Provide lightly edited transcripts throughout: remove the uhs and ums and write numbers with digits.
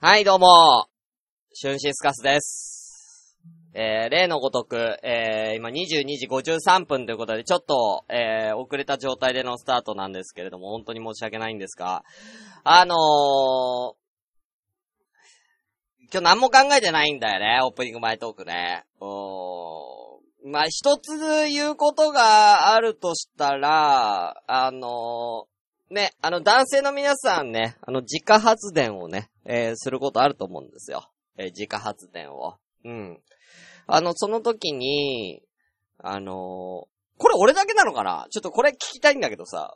はい、どうも、シュンシスカスです。例のごとく、今22時53分ということで、ちょっと、遅れた状態でのスタートなんですけれども、本当に申し訳ないんですが、今日何も考えてないんだよね、オープニング前トークね。まあ、一つ言うことがあるとしたら、ね、男性の皆さんね、自家発電をね、することあると思うんですよ。自家発電を。うん。その時に、これ俺だけなのかな？ちょっとこれ聞きたいんだけどさ、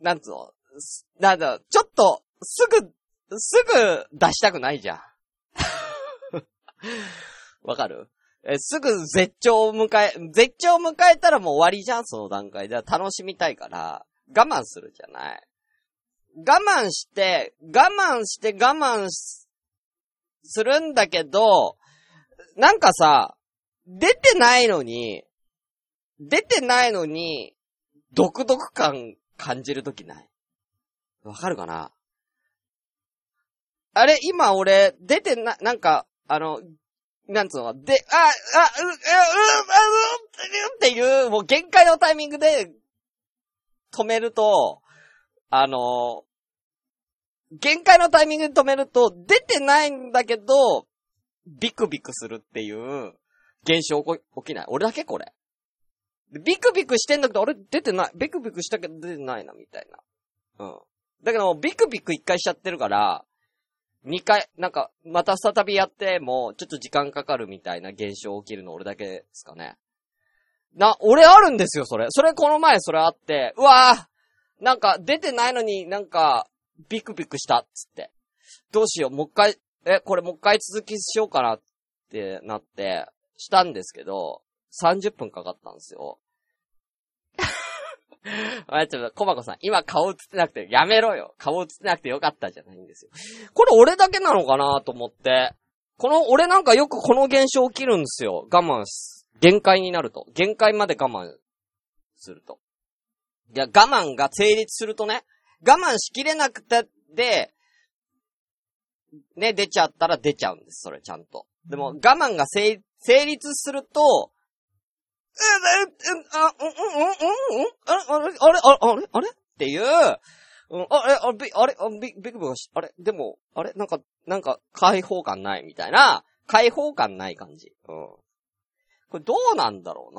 なんつうの、なんだ、ちょっと、すぐ出したくないじゃん。わかる？すぐ絶頂を迎えたらもう終わりじゃん、その段階で。楽しみたいから、我慢するじゃない。我慢するんだけど、なんかさ、出てないのに、独特感感じるときない。わかるかな？あれ、今俺、なんか、なんつうの、っていう、もう限界のタイミングで、止めると、出てないんだけど、ビクビクするっていう、現象起きない。俺だけこれ。ビクビクしてんだけど、俺出てない。ビクビクしたけど出てないな、みたいな。うん。だけど、ビクビク一回しちゃってるから、二回、なんか、また再びやっても、ちょっと時間かかるみたいな現象起きるの俺だけですかね。俺あるんですよ、それ。この前それあって、うわぁなんか、出てないのになんか、ビクビクしたっつって。どうしよう、もう一回、これもう一回続きしようかなってなって、したんですけど、30分かかったんですよ。ちょっと、コマコさん、今顔映ってなくて、やめろよ。顔映ってなくてよかったじゃないんですよ。これ俺だけなのかなと思って。俺なんかよくこの現象起きるんですよ。限界になると。限界まで我慢すると。いや、我慢が成立するとね、我慢しきれなくて、ね、出ちゃったら出ちゃうんです、それちゃんと。でも、我慢が成立すると、あれっていう、あれでも、あれなんか、解放感ない感じ。うん。これどうなんだろ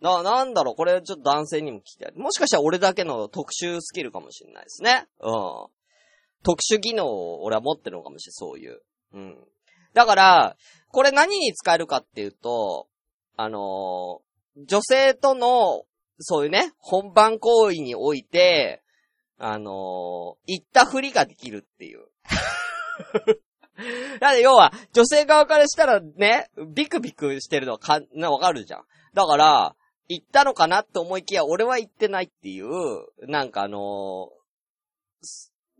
うな。なんだろう、これちょっと男性にも聞きたい。もしかしたら俺だけの特殊スキルかもしれないですね。うん。特殊技能を俺は持ってるのかもしれない、そういう。うん。だから、これ何に使えるかっていうと、女性との、そういうね、本番行為において、言ったふりができるっていう。なんで要は、女性側からしたらね、ビクビクしてるのわかるじゃん。だから、言ったのかなって思いきや、俺は言ってないっていう、なんか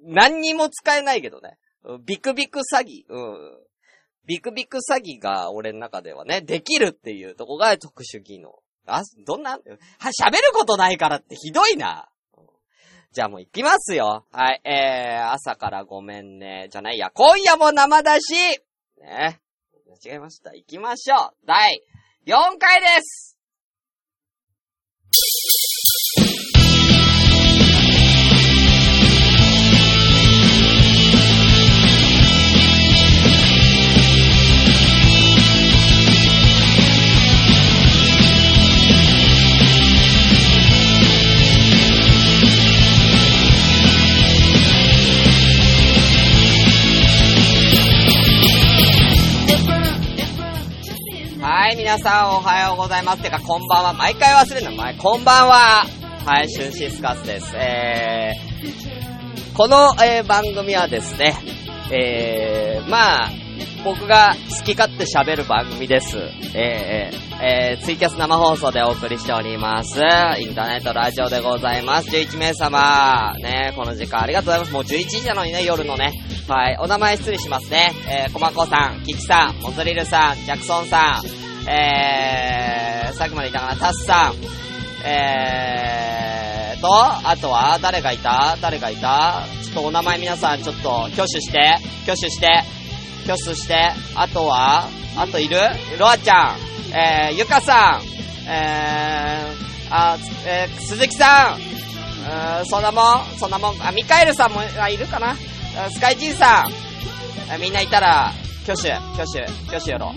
何にも使えないけどね。ビクビク詐欺。うん。ビクビク詐欺が俺の中ではね、できるっていうとこが特殊技能。喋ることないからってひどいな。じゃあもう行きますよ。はい、朝からごめんね。じゃないや、今夜も生だしね。間違えました。行きましょう。第4回です。皆さんおはようございます。てかこんばんは。毎回忘れるの。こんばんは。はい、シュンシスカスです。この、番組はですね、まあ僕が好き勝手喋る番組です。ツイキャス生放送でお送りしております。インターネットラジオでございます。11名様ね、この時間ありがとうございます。もう11時なのにね、夜のね。はい、お名前失礼しますね。コマコさん、キキさん、モズリルさん、ジャクソンさん。さっきまでいたかな、タスさん、と、あとは誰がいたちょっとお名前皆さんちょっと挙手して、あとは、あといるロアちゃん、ゆかさん、鈴木さん、そんなもん、ミカエルさんもいるかな、スカイジーさん、みんないたら、挙手よろ。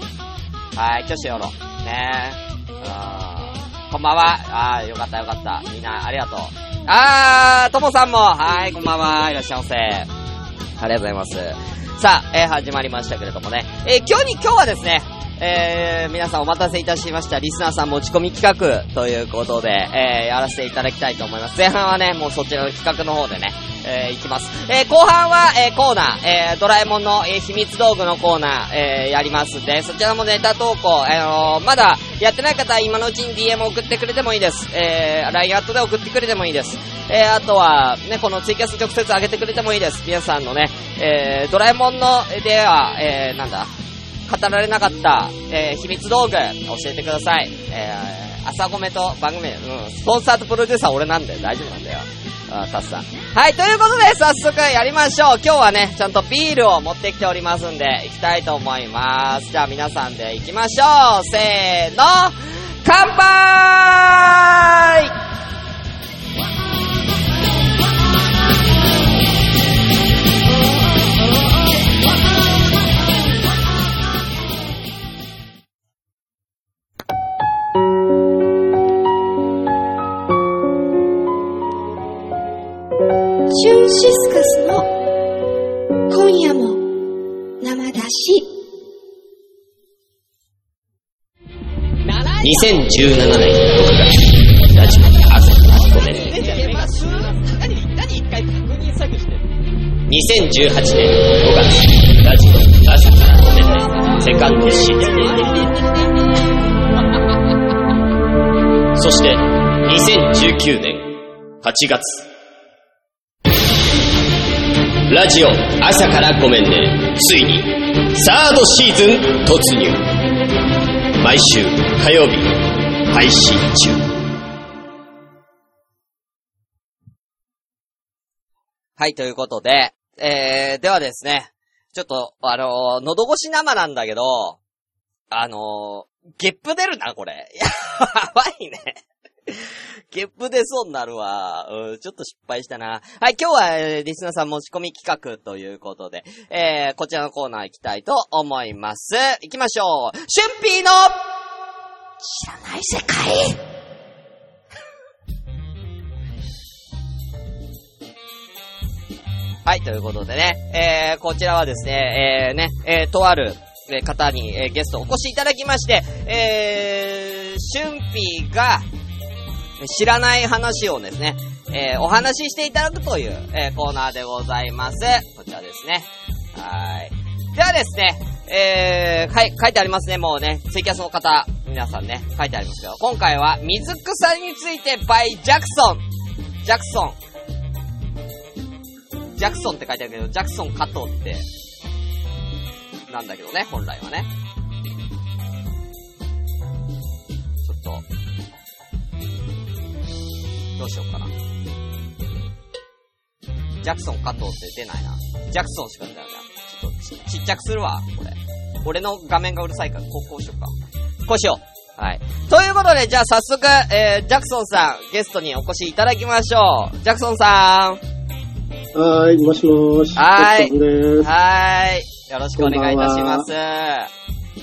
はい、挙手よろ。ねえ。こんばんは。あー、よかった。みんな、ありがとう。あー、ともさんも、はい、こんばんは。いらっしゃいませ。ありがとうございます。さあ、始まりましたけれどもね。今日はですね、皆さんお待たせいたしましたリスナーさん持ち込み企画ということで、やらせていただきたいと思います。前半はねもうそちらの企画の方でね、いきます。後半は、コーナー、ドラえもんの、秘密道具のコーナー、やりますんで、そちらもネタ投稿、まだやってない方は今のうちに DM 送ってくれてもいいです。LINE アットで送ってくれてもいいです。あとはねこのツイキャス直接上げてくれてもいいです。皆さんのね、ドラえもんのでは、語られなかった、秘密道具教えてください。朝ごめと番組、スポンサーとプロデューサー俺なんで大丈夫なんだよ。さっさん。はい、ということで早速やりましょう。今日はねちゃんとビールを持ってきておりますんで行きたいと思います。じゃあ皆さんで行きましょう。せーの、乾杯。シュンシスカスの今夜も生だし。2017年6月、ラジオ朝ごめん。何一回確認作業してる。2018年5月、ラジオ朝ごめん。セカンドシーズン。そして2019年8月、ラジオ朝からごめんね、ついにサードシーズン突入。毎週火曜日配信中。はい、ということで、ではですね、ちょっと喉越し生なんだけど、ゲップ出るなこれ。やばいね。ゲップ出そうになるわ。ちょっと失敗したな。はい、今日は、リスナーさん持ち込み企画ということで、こちらのコーナー行きたいと思います。行きましょう。シュンピーの知らない世界。はい、ということでね、こちらはですね、とある方に、ゲストお越しいただきまして、シュンピーが知らない話をですね、お話ししていただくという、コーナーでございます。こちらですね。はい。ではですね、はい、書いてありますね。もうね、ツイキャスの方、皆さんね、書いてありますけど、今回は水草について by ジャクソンって書いてあるけど、ジャクソン加藤って、なんだけどね、本来はね。ちょっと、どうしようかな。ジャクソン加藤って出ないな。ジャクソンしか出ないな。ちょっと ちっちゃくするわ、これ。俺の画面がうるさいから、こうしようか。こうしよう。はい。ということで、じゃあ早速、ジャクソンさん、ゲストにお越しいただきましょう。ジャクソンさん。はい、もしもし。はい。はい。よろしくお願いいたします。よ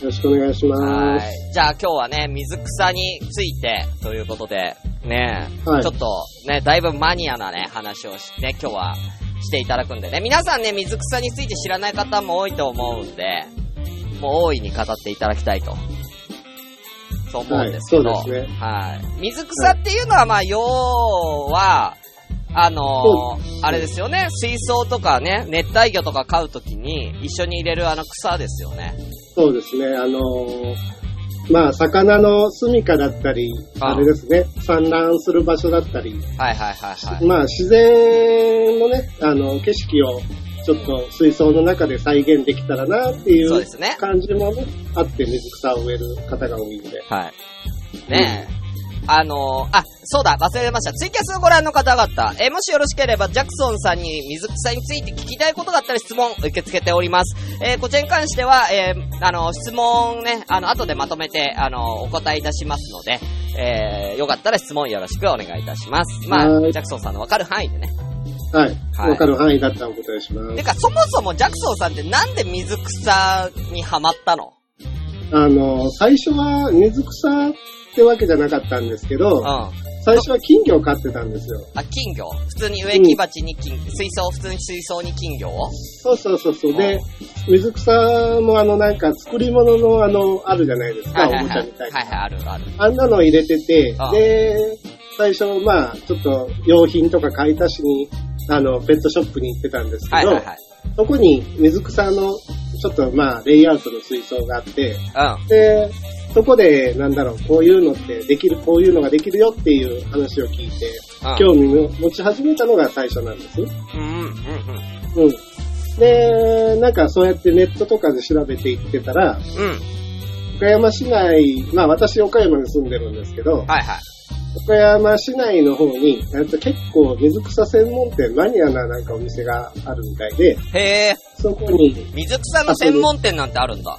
ろしくお願いします。はい。じゃあ今日はね、水草についてということで、ねえ、はい、ちょっとね、だいぶマニアなね、話をね、今日はしていただくんでね、皆さんね、水草について知らない方も多いと思うんで、もう大いに語っていただきたいと、そう思うんですけど、はい、そうですね、はい。水草っていうのは、まあ、要は、あれですよね、水槽とかね、熱帯魚とか飼うときに一緒に入れる草ですよね。そうですね、まあ、魚の住処だったり、あれですね、産卵する場所だったり、はいはいはいはい、まあ、自然のね、景色をちょっと水槽の中で再現できたらなっていう感じもね、あって水草を植える方が多いんで。はい。ねえ。そうだ、忘れてました。ツイキャスをご覧の方々、もしよろしければ、ジャクソンさんに、水木さんについて聞きたいことがあったら質問受け付けております。こちらに関しては、質問ね、後でまとめて、お答えいたしますので、よかったら質問よろしくお願いいたします。まあ、ジャクソンさんのわかる範囲でね。はい。わかる範囲だったらお答えします。てか、そもそもジャクソンさんってなんで水草にハマったの？最初は水草ってわけじゃなかったんですけど、うん、最初は金魚を飼ってたんですよ。あ、金魚？普通に植木鉢に金魚、うん、普通に水槽に金魚を？そう。で、水草もなんか作り物のあるじゃないですか、おもちゃみたいな。はいはい、ある。あんなの入れてて、うん、で、最初、まあちょっと用品とか買い足しに、ペットショップに行ってたんですけど、そこに水草の、ちょっとまあレイアウトの水槽があって、うん、で、そこでこういうのってできる、こういうのができるよっていう話を聞いて、うん、興味を持ち始めたのが最初なんです。で、そうやってネットとかで調べていってたら、うん、岡山市内、まあ私岡山に住んでるんですけど、岡山市内の方に、結構水草専門店、マニアなお店があるみたいで、へー、そこに水草の専門店なんてあるんだ。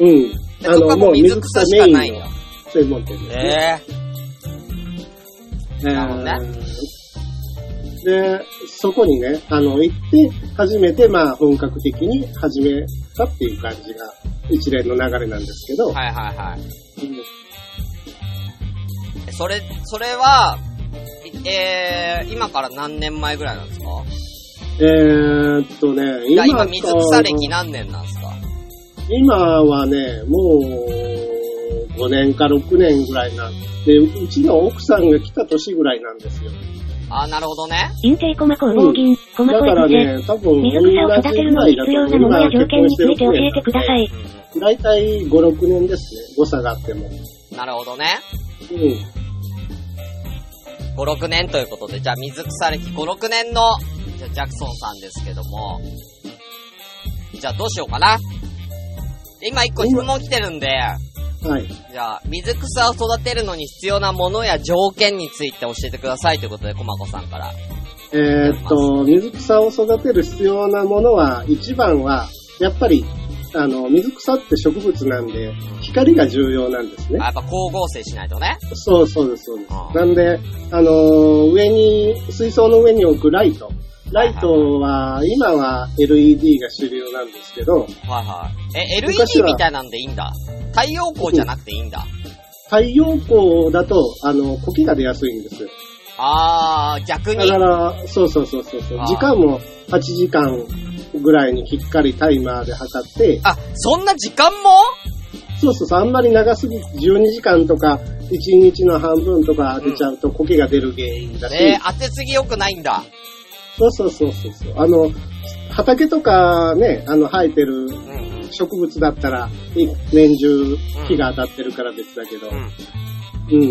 うん。そこはもう水草しかないんだ。専門店ですね。なるほどね。で、そこにね、行って、初めて、まあ、本格的に始めたっていう感じが、一連の流れなんですけど。それは、今から何年前ぐらいなんですか？今水草歴何年なんですか？今はね、もう5年か6年ぐらいなんで、うちの奥さんが来た年ぐらいなんですよ。あ、なるほどね。だからね、多分水草を育てるのに必要なものや条件について教えてください。だいたい5、6年ですね、誤差があっても。なるほどね。うん、5、6年ということで、じゃあ水草歴5、6年のじゃジャクソンさんですけども、じゃあどうしようかな。今1個質問来てるんで、はい、じゃあ水草を育てるのに必要なものや条件について教えてくださいということで、コマコさんから。水草を育てる必要なものは、一番はやっぱり水草って植物なんで、光が重要なんですね。やっぱ光合成しないとね。そうです。なんで、水槽の上に置くライト。ライトは、今は LED が主流なんですけど。LED みたいなんでいいんだ。太陽光じゃなくていいんだ。太陽光だと、苔が出やすいんですよ。あー、逆に。だから、そう。時間も8時間ぐらいにきっかりタイマーで測って。あ、そんな時間も？そう。あんまり長すぎ、12時間とか、1日の半分とか当てちゃうと苔が出る原因だし。当てすぎ良くないんだ。そう。畑とかね、生えてる植物だったら、年中日が当たってるから別だけど、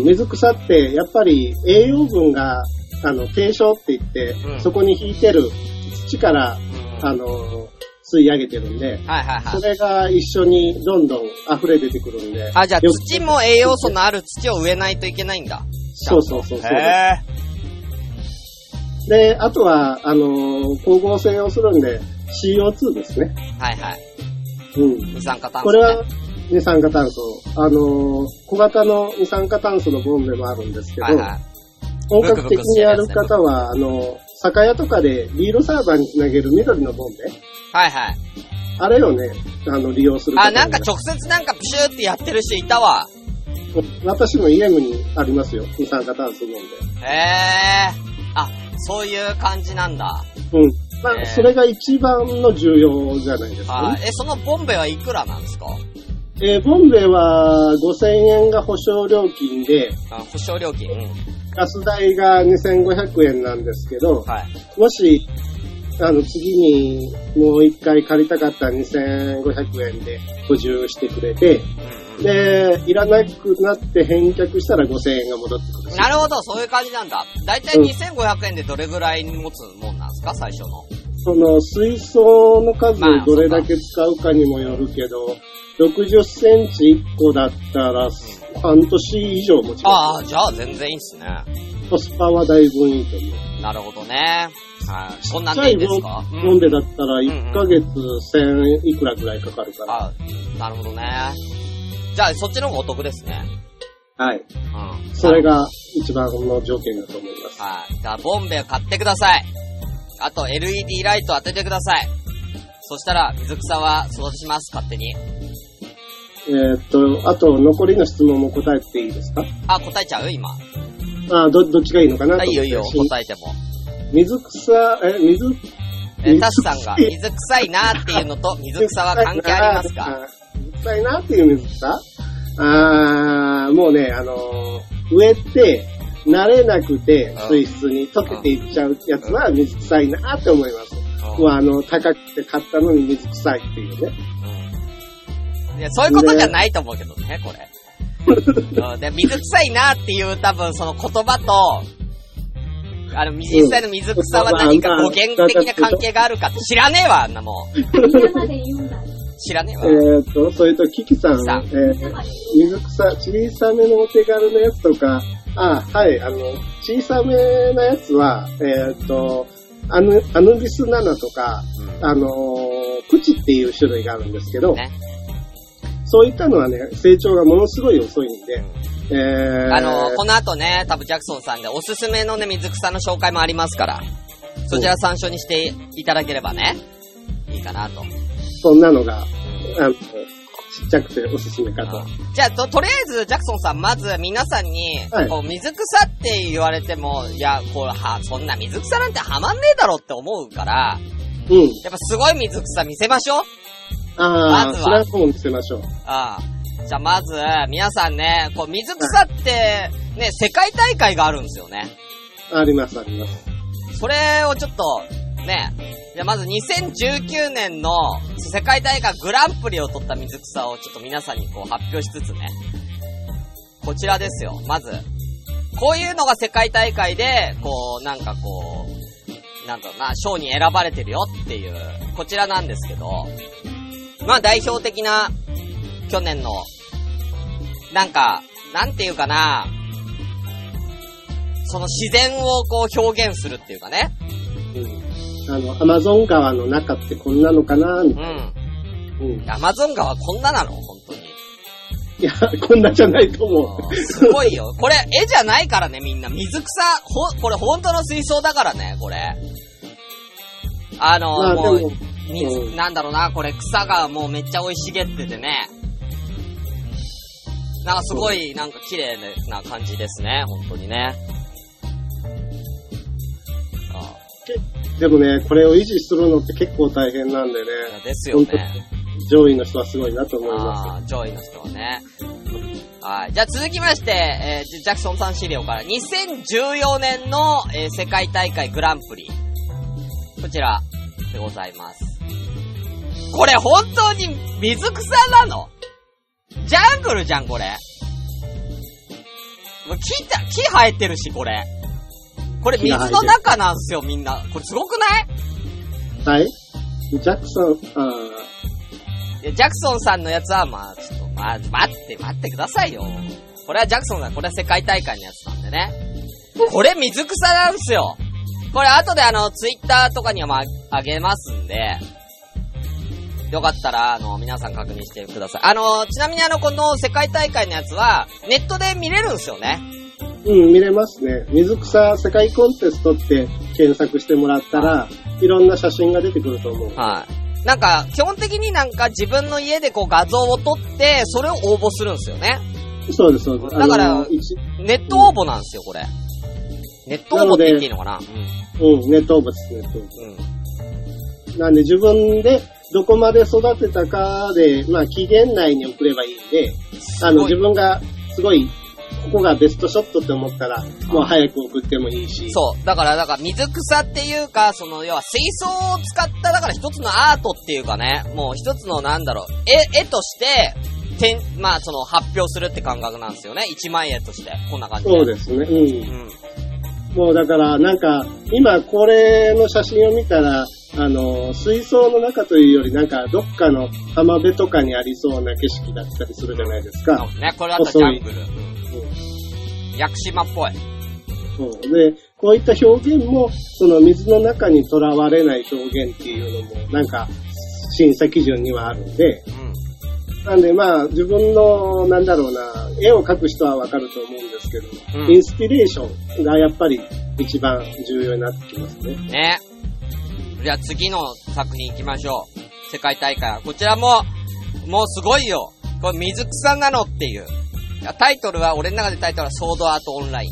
水草ってやっぱり栄養分が、低床って言って、そこに引いてる土から、吸い上げてるんで、それが一緒にどんどん溢れ出てくるんで。あ、じゃあ土も栄養素のある土を植えないといけないんだ。そう。で、あとは、光合成をするんで、CO2 ですね。二酸化炭素、ね。これは、二酸化炭素。小型の二酸化炭素のボンベもあるんですけど、本格的にやる方は、酒屋とかでビールサーバーにつなげる緑のボンベ。あれをね、利用する。あ、直接プシューってやってる人いたわ。私の家にありますよ、二酸化炭素ボンベ。あ、そういう感じなんだ。それが一番の重要じゃないですか、ね。そのボンベはいくらなんですか？ボンベは5000円が保証料金で、保証料金、ガス代が2500円なんですけど、もし、次にもう一回借りたかったら2500円で補充してくれて、で、いらなくなって返却したら5000円が戻ってくる。なるほど、そういう感じなんだ。だいたい2500円でどれぐらい持つもんなんですか、最初の。その水槽の数をどれだけ使うかにもよるけど、60センチ1個だったら、半年以上も違う。ああ、じゃあ全然いいっすね。コスパはだいぶいいと思う。なるほどね。はい。そんなんでいいですか？飲んでだったら1ヶ月1000いくらぐらいかかるから。あ、なるほどね。じゃあそっちの方がお得ですね。はい。うん。それが一番の条件だと思います。はい。じゃあボンベを買ってください。あと LED ライト当ててください。そしたら水草は育ちます、勝手に。あと残りの質問も答えていいですか？あ、答えちゃう？今。あ、どっちがいいのかなと思って。いいよいいよ、答えても。タスさんが水臭いなーっていうのと水草は関係ありますか？水臭いなーっていう水草？もうね、植えて慣れなくて水質に溶けていっちゃうやつは水臭いなーって思います。高くて買ったのに水臭いっていうね。いや、そういうことじゃないと思うけどね、これ。で、水臭いなっていう多分その言葉と、実際の水臭は何か語源的な関係があるかって知らねえわ、あんなもん。知らねえわ。それとキキさん、水臭、小さめのお手軽なやつとか、はい、小さめなやつは、アヌビス7とか、プチっていう種類があるんですけど、ね、そういったのはね、成長がものすごい遅いんで、この後ね、多分ジャクソンさんでおすすめのね、水草の紹介もありますから、そちら参照にしていただければね、いいかなと。そんなのが、ちっちゃくておすすめかと。じゃあ、とりあえず、ジャクソンさん、まず皆さんに、こう、水草って言われても、いや、こう、そんな水草なんてはまんねえだろって思うから、うん。やっぱすごい水草見せましょう。まずは。それはそう見せましょう。じゃあまず、皆さんね、こう、水草って、ね、世界大会があるんですよね。あります、あります。それをちょっと、ね、じゃあまず2019年の世界大会グランプリを取った水草をちょっと皆さんにこう発表しつつね。こちらですよ、まず。こういうのが世界大会で、こう、賞に選ばれてるよっていう、こちらなんですけど、まあ代表的な去年のなんていうかな、その自然をこう表現するっていうかね、アマゾン川の中ってこんなのかなみたいな、アマゾン川こんななの？本当にいや、こんなじゃないと思う。すごいよ、これ絵じゃないからね、みんな水草これ本当の水槽だからね、これなんだろうな、これ草がもうめっちゃ生い茂っててね、なんかすごいなんか綺麗な感じですね、本当にね。でもね、これを維持するのって結構大変なんでね。ですよね。上位の人はすごいなと思います。上位の人はね。はい。じゃあ続きまして、ジャクソンさん資料から2014年の、世界大会グランプリ。こちらでございます。これ本当に水草なの？ジャングルじゃん、これ。木生えてるし、これ。これ水の中なんすよ、みんな。これすごくない？はい。ジャクソンさんのやつは、待ってくださいよ。これはジャクソンさん、これは世界大会のやつなんでね。これ水草なんすよ。これ後でツイッターとかにはあげますんで、よかったら皆さん確認してください。ちなみにこの世界大会のやつはネットで見れるんですよね。うん、見れますね。水草世界コンテストって検索してもらったら、いろんな写真が出てくると思う。はい。なんか基本的になんか自分の家でこう画像を撮ってそれを応募するんですよね。そうですそうです。だからネット応募なんですよ、これ。ネット応募って言っていいのかな？ネット応募ですね。なんで自分でどこまで育てたかで、期限内に送ればいいんで、自分がすごい、ここがベストショットって思ったら、もう早く送ってもいいし。そう。だから、水草っていうか、要は水槽を使った、一つのアートっていうかね、もう一つの絵として、発表するって感覚なんですよね。一枚絵として。こんな感じで。そうですね。もうだから、今これの写真を見たら、水槽の中というよりなんかどっかの浜辺とかにありそうな景色だったりするじゃないですか。そうね、これだとジャングル、屋久島っぽい。そうで、こういった表現もその水の中にとらわれない表現っていうのもなんか審査基準にはあるんで、なんでまあ自分のなんだろうな、絵を描く人はわかると思うんですけど、インスピレーションがやっぱり一番重要になってきますね。ね。じゃあ次の作品行きましょう。世界大会。こちらももうすごいよ。これ水草なのっていう。タイトルは俺の中でタイトルはソードアートオンライン。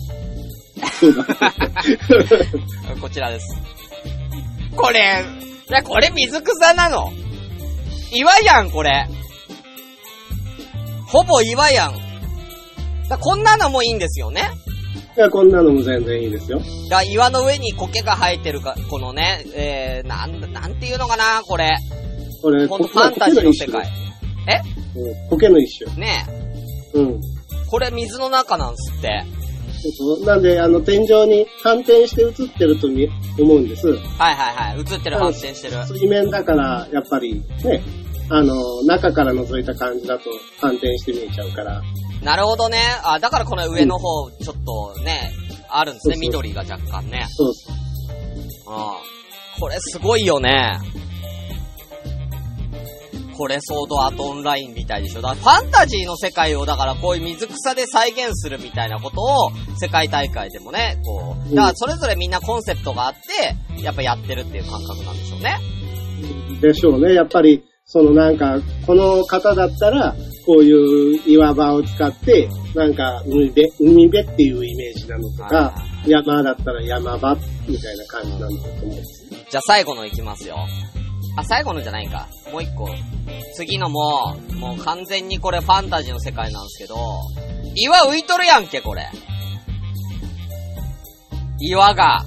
こちらです。これ水草なの。岩やんこれ。ほぼ岩やん。こんなのもいいんですよね。いや、こんなのも全然いいですよ。岩の上に苔が生えてるか、このね、なんていうのかな、これ、ほんとファンタジーの世界。苔の一種。ねえ。うん。これ水の中なんですって。そうそう。なんで、天井に反転して映ってると思うんです。はいはいはい。映ってる、反転してる。水面だから、やっぱり、ね。中から覗いた感じだと反転して見えちゃうから。なるほどね。あ、だからこの上の方、ちょっとね、あるんですね。そうそう、緑が若干ね。そうそう。ああ。これすごいよね。これソードアートオンラインみたいでしょ。だからファンタジーの世界をだからこういう水草で再現するみたいなことを世界大会でもね、こう。だからそれぞれみんなコンセプトがあって、やっぱやってるっていう感覚なんでしょうね。でしょうね。やっぱり、そのなんか、この方だったら、こういう岩場を使って、なんか海辺っていうイメージなのとか、山だったら山場みたいな感じなのと思うんですよ。じゃあ最後のいきますよ。あ、最後のじゃないか。もう一個。次のもう完全にこれファンタジーの世界なんですけど、岩浮いとるやんけ、これ。岩が。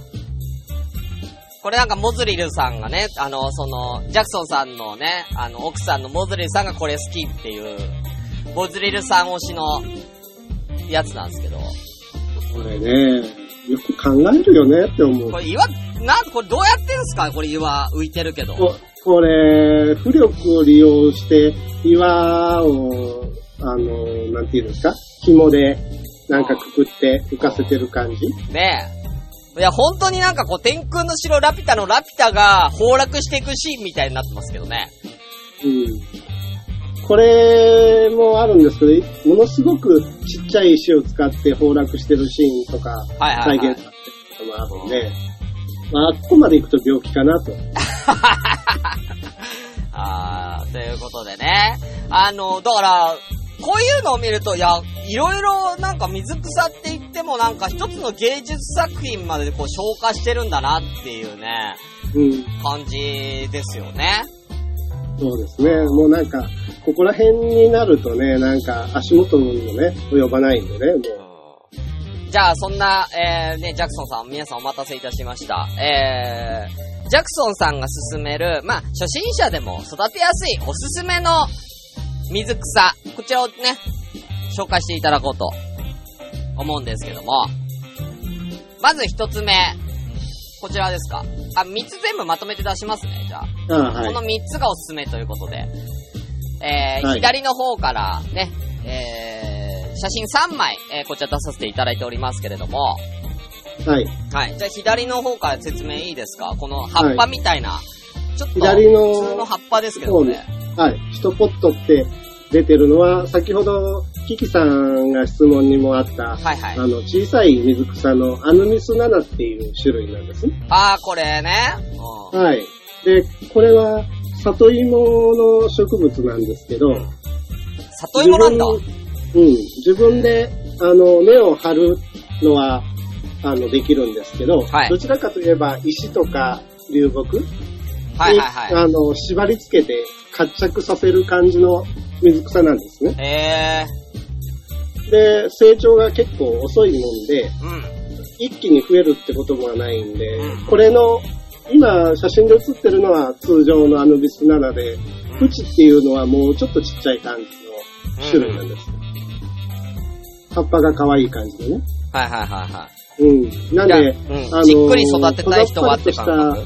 これなんかモズリルさんがね、ジャクソンさんのね、奥さんのモズリルさんがこれ好きっていう、モズリルさん推しのやつなんですけど。これね、よく考えるよねって思う。これ岩、これどうやってんすか？これ岩浮いてるけど。これ、浮力を利用して、岩を、なんていうんですか？紐で、なんかくくって浮かせてる感じ？ねえ。いや本当になんかこう天空の城ラピュタのラピュタが崩落していくシーンみたいになってますけどね。うん。これもあるんですけど、ものすごくちっちゃい石を使って崩落してるシーンとか再現されてることもあるんで、まああっこまで行くと病気かなと。ああ、ということでね。だからこういうのを見るといろいろなんか水草って言ってもなんか一つの芸術作品までこう昇華してるんだなっていうね、感じですよね。そうですね。もうなんかここら辺になるとね、なんか足元にもね及ばないんでね、もう。じゃあそんな、ね、ジャクソンさん皆さんお待たせいたしました。ジャクソンさんが勧める、まあ初心者でも育てやすいおすすめの水草、こちらをね紹介していただこうと思うんですけども、まず一つ目こちらですか。あ、3つ全部まとめて出しますね。じゃあ、はい、この3つがおすすめということで、はい、左の方からね、写真3枚、こちら出させていただいておりますけれども、はいはい。じゃあ左の方から説明いいですか。この葉っぱみたいな、はい、ちょっと普通の葉っぱですけどね。はい、一ポットって出てるのは、先ほどキキさんが質問にもあった、はいはい、小さい水草のアヌミスナナっていう種類なんですね。ああ、これね。はい。で、これは里芋の植物なんですけど、里芋なんだ。自分で根を張るのはできるんですけど、はい、どちらかといえば石とか流木に、はいはいはい、縛り付けて活着させる感じの水草なんですね。で、成長が結構遅いもんで、一気に増えるってこともないんで、これの今写真で写ってるのは通常のアヌビスナナで、プチっていうのはもうちょっとちっちゃい感じの種類なんです。葉っぱが可愛い感じでね。はいはいはいはい。なんで、じっくり育てたい人はって感覚。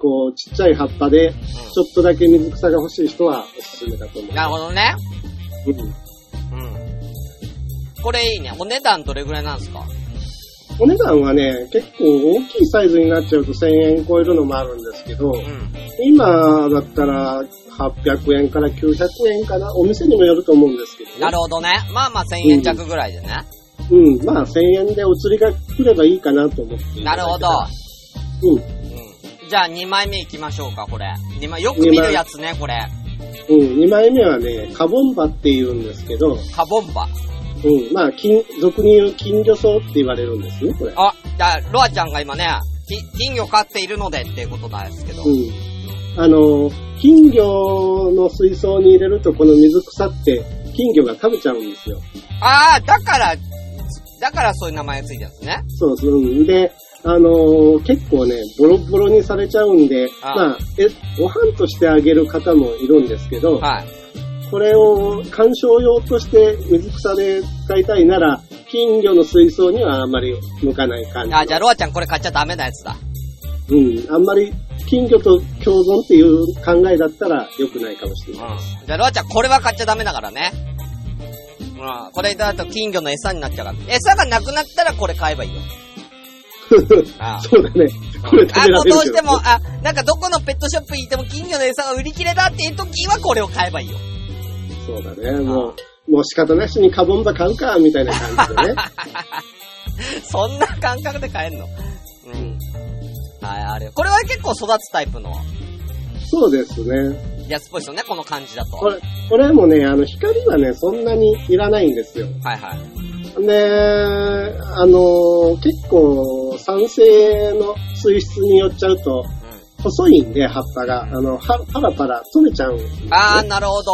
こうちっちゃい葉っぱでちょっとだけ水草が欲しい人はおすすめだと思う。なるほどね。うん。うん。これいいね。お値段どれぐらいなんですか？お値段はね、結構大きいサイズになっちゃうと1000円超えるのもあるんですけど、うん、今だったら800円から900円かな。お店にもよると思うんですけど、ね。なるほどね。まあまあ1000円弱ぐらいでね。うん、うん、まあ1000円でお釣りが来ればいいかなと思って。なるほど。うん。うん、じゃあ2枚目行きましょうか、これ。2枚、よく見るやつね、これ。うん、2枚目はね、カボンバって言うんですけど。カボンバ。うん、まあ俗に言う金魚草って言われるんですね、これ。あ、じゃあロアちゃんが今ね、金魚飼っているのでっていうことなんですけど、うん、金魚の水槽に入れるとこの水草って金魚が食べちゃうんですよ。ああ、だからそういう名前がついてるんですね。そうそう。で、結構ねボロボロにされちゃうんで、まあご飯としてあげる方もいるんですけど、はい、これを観賞用として水草で使いたいなら金魚の水槽にはあんまり向かない感じ。あ、じゃあロアちゃんこれ買っちゃダメなやつだ。うん、あんまり金魚と共存っていう考えだったら良くないかもしれないです、うん、じゃあロアちゃんこれは買っちゃダメだからね。うん、これだと金魚の餌になっちゃうから、餌がなくなったらこれ買えばいいよ。ああそうだね。これ食べられる。あ、もうどうしても、あ、なんかどこのペットショップに行っても金魚の餌が売り切れだっていう時はこれを買えばいいよ。そうだね、もう仕方なしにカボンバ買うかみたいな感じでね。そんな感覚で買えんの。うん。はい、あれ。これは結構育つタイプの。そうですね。安っぽいですよね、この感じだと。これもね、光はね、そんなにいらないんですよ。はいはい。で、結構酸性の水質によっちゃうと、うん、細いんで葉っぱが、パラパラ取れちゃうんです、ね。あー、なるほど。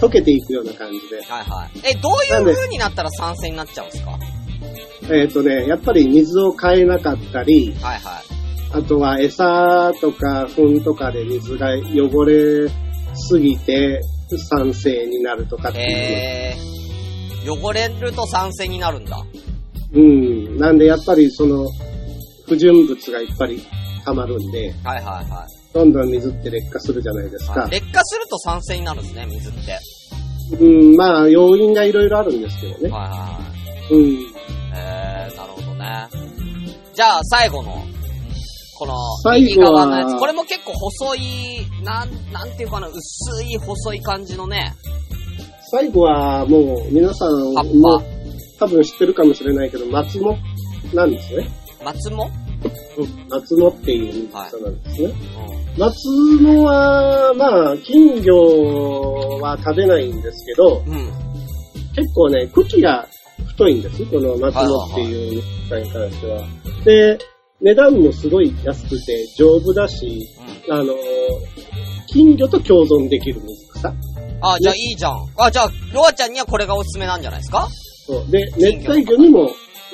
溶けていくような感じで。はいはい。どういう風になったら酸性になっちゃうんですか？やっぱり水を変えなかったり、はいはい。あとは餌とか糞とかで水が汚れすぎて酸性になるとかっていう。汚れると酸性になるんだ。うん。なんでやっぱりその不純物がいっぱい溜まるんで。はいはいはい。どんどん水って劣化するじゃないですか。劣化すると酸性になるんですね、水って。うん、まあ要因がいろいろあるんですけどね。はいはい。うん。なるほどね。じゃあ最後のこの右側のやつ、これも結構細い、なんていうかな、薄い細い感じのね。最後はもう皆さんも多分知ってるかもしれないけど、松もなんですね。松も？うん、松野っていう草なんですね、はい。うん、松野はまあ金魚は食べないんですけど、うん、結構ね茎が太いんです、この松野っていう草に関しては。はい、で値段もすごい安くて丈夫だし、うん、金魚と共存できる水草。あ、じゃあいいじゃん。あ、じゃあロアちゃんにはこれがおすすめなんじゃないですか。そうで、熱帯魚にも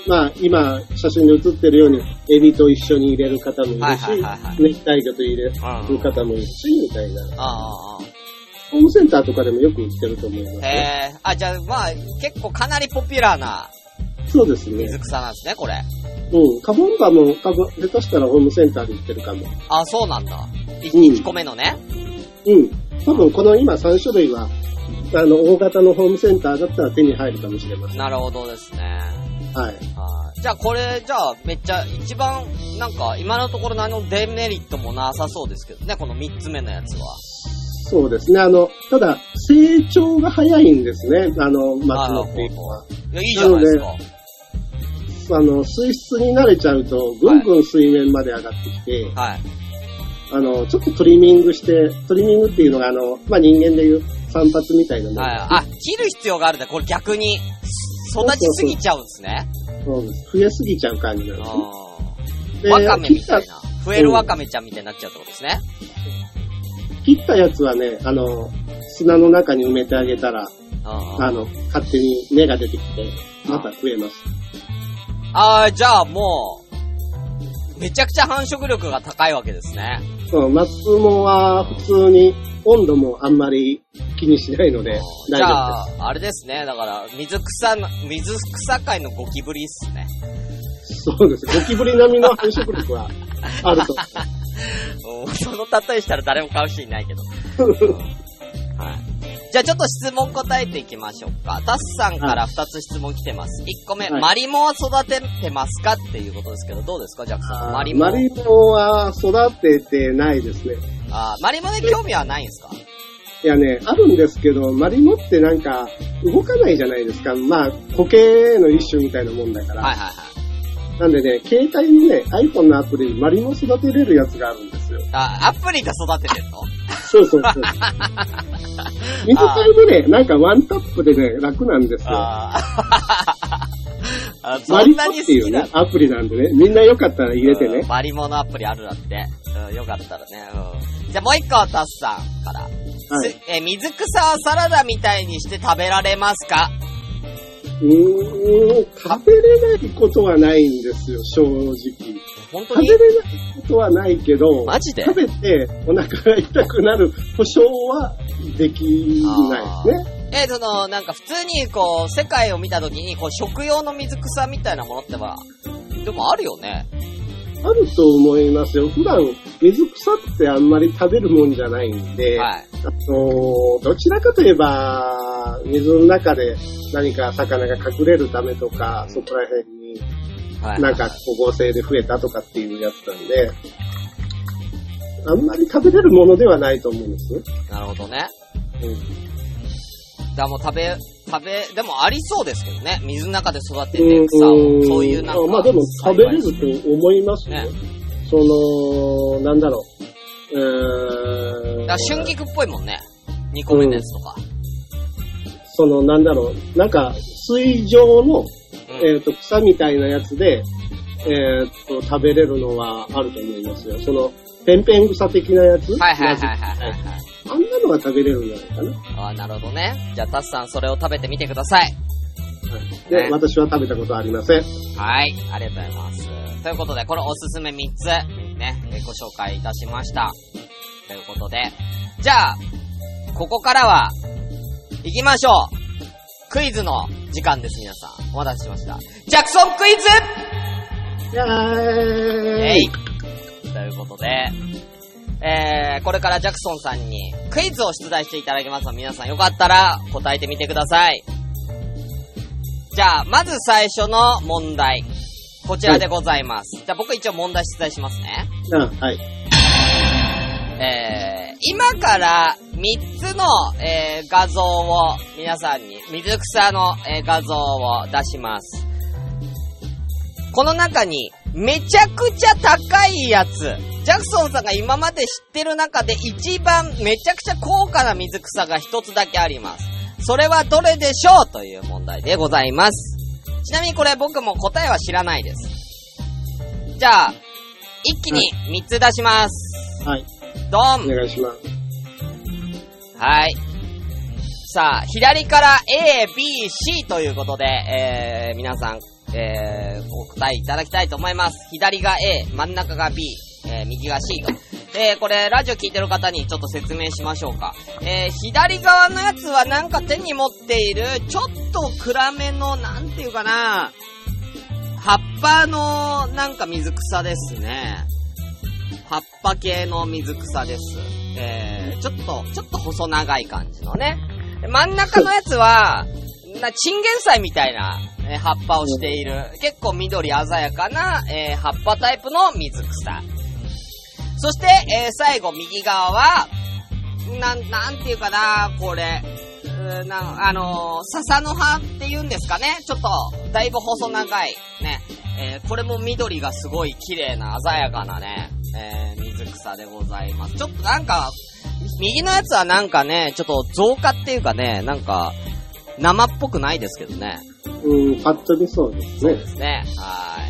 まあ今写真で写ってるようにエビと一緒に入れる方もいるし、熱帯魚と入れる方もいるしみたいな。ああ、ホームセンターとかでもよく売ってると思います、ね。へえ。あ、じゃあまあ結構かなりポピュラーな。そうですね。水草なんですね、これ。うん。カボンバも下手したらホームセンターで売ってるかも。あ、そうなんだ。1個目のね。うん。多分この今3種類は大型のホームセンターだったら手に入るかもしれません。なるほどですね。はい。じゃあこれ、じゃあめっちゃ一番なんか今のところ何のデメリットもなさそうですけどね、この3つ目のやつは。そうですね。ただ成長が早いんですね、松のっていうのは。いや、いいじゃないですか。水質に慣れちゃうとぐんぐん水面まで上がってきて、はい。ちょっとトリミングっていうのがまあ、人間でいう散髪みたいなもの。はい。あ、切る必要があるんだ、これ逆に。育ちすぎちゃうんですね。そうです、増えすぎちゃう感じなんですね。あ、でワカメみたいな、増えるワカメちゃんみたいになっちゃうってことですね。切ったやつはね、砂の中に埋めてあげたら、勝手に芽が出てきてまた増えます。じゃあもうめちゃくちゃ繁殖力が高いわけですね。そう、マツモは普通に温度もあんまり気にしないので大丈夫です。じゃああれですね、だから水草界のゴキブリっすね。そうです。ゴキブリ並みの繁殖力はあると。その例えしたら誰も買う人いないけど、はい、じゃあちょっと質問答えていきましょうか。タスさんから2つ質問来てます。1個目、はい、マリモは育ててますかっていうことですけど、どうですかジャックさん。マリモは育ててないですね。あ、マリモで興味はないんですか。いやね、あるんですけど、マリモってなんか動かないじゃないですか。まあ固形の一種みたいなもんだから、はいはいはい、なんでね、携帯にね、iPhone のアプリ、マリモ育てれるやつがあるんですよ。あ、アプリが育ててるの？そうそうそう。水替えでね、なんかワンタップでね、楽なんですよ。あマリモっていうね、アプリなんでね、みんなよかったら入れてね。マリモのアプリあるなんて、うん、よかったらね、うん。じゃあもう一個はタスさんから。はい、水草はサラダみたいにして食べられますか？食べれないことはないんですよ、正直。本当に食べれないことはないけど、マジで食べてお腹が痛くなる保証はできないですね。その、なんか普通にこう、世界を見たときに、こう、食用の水草みたいなものっては、でもあるよね。あると思いますよ。普段、水草ってあんまり食べるもんじゃないんで、はい、どちらかといえば、水の中で何か魚が隠れるためとか、そこら辺になんか光合成で増えたとかっていうやつなんで、あんまり食べれるものではないと思うんです。なるほどね。うん。だもうでもありそうですけどね。水の中で育てて草を、そういうなんか。まあでも食べれると思いますね。その、なんだろう。だから春菊っぽいもんね。煮込みのやつとか。その、なんだろう。なんか、水上の、草みたいなやつで、食べれるのはあると思いますよ。その、ペンペン草的なやつ。はいはいはいはい。あんなのは食べれるんじゃないかな。ああ、なるほどね。じゃあ、タスさん、それを食べてみてください。はい、で、ね、私は食べたことありません。はい、ありがとうございます。ということで、これおすすめ3つ、ね、ご紹介いたしました。ということで、じゃあ、ここからは、行きましょう。クイズの時間です、皆さん。お待たせしました。ジャクソンクイズ！やーい。えい。ということで、これからジャクソンさんにクイズを出題していただきますので、皆さんよかったら答えてみてください。じゃあ、まず最初の問題。こちらでございます。はい、じゃあ僕一応問題出題しますね。うん、はい。今から3つの、画像を皆さんに、水草の、画像を出します。この中に、めちゃくちゃ高いやつ。ジャクソンさんが今まで知ってる中で一番めちゃくちゃ高価な水草が一つだけあります。それはどれでしょうという問題でございます。ちなみにこれ僕も答えは知らないです。じゃあ、一気に3つ出します。はい。ドン。お願いします。はい。さあ、左から A、B、C ということで、皆さん、お答えいただきたいと思います。左が A、真ん中が B、右が C と。これ、ラジオ聞いてる方にちょっと説明しましょうか。左側のやつはなんか手に持っている、ちょっと暗めの、なんていうかな、葉っぱの、なんか水草ですね。葉っぱ系の水草です。ちょっと細長い感じのね。真ん中のやつは、チンゲン菜みたいな、葉っぱをしている結構緑鮮やかな、葉っぱタイプの水草。そして、最後右側はなんていうかな、これ笹の葉っていうんですかね。ちょっとだいぶ細長いね、これも緑がすごい綺麗な鮮やかなね、水草でございます。ちょっとなんか右のやつはなんかね、ちょっと造花っていうかね、なんか生っぽくないですけどね。パッと見そうですね。そうですね。はい。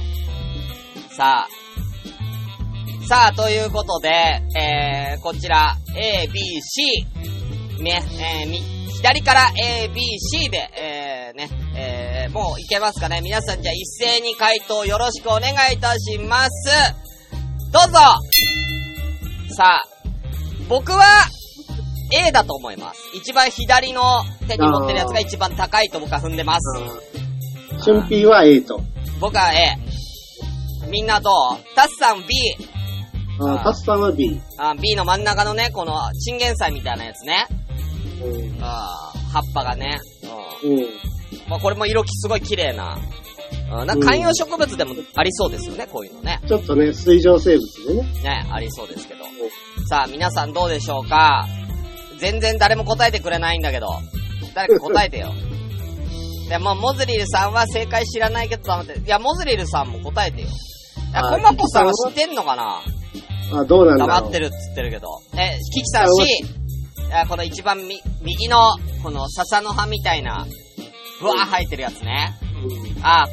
さあ、ということで、こちら、A、B、C、ね、左から A、B、C で、もういけますかね。皆さんじゃあ一斉に回答よろしくお願いいたします。どうぞ！さあ、僕は、A だと思います。一番左の手に持ってるやつが一番高いと僕は踏んでます。シュンピーは A と。僕は A。みんなどう？タスさん B。タツさんは B。B の真ん中のね、この、チンゲン菜みたいなやつね。葉っぱがね。まあ、これも色気すごい綺麗な。なんか観葉植物でもありそうですよね、こういうのね。ちょっとね、水上生物でね。ね、ありそうですけど。さあ、皆さんどうでしょうか。全然誰も答えてくれないんだけど。誰か答えてよ。でも、モズリルさんは正解知らないけど黙って。いや、モズリルさんも答えてよ。いや、コマポさんは知ってんのかな。どうなんだろう。黙ってるっつってるけど。キキさん C。この一番右の、この笹の葉みたいな、ふわー生えてるやつね。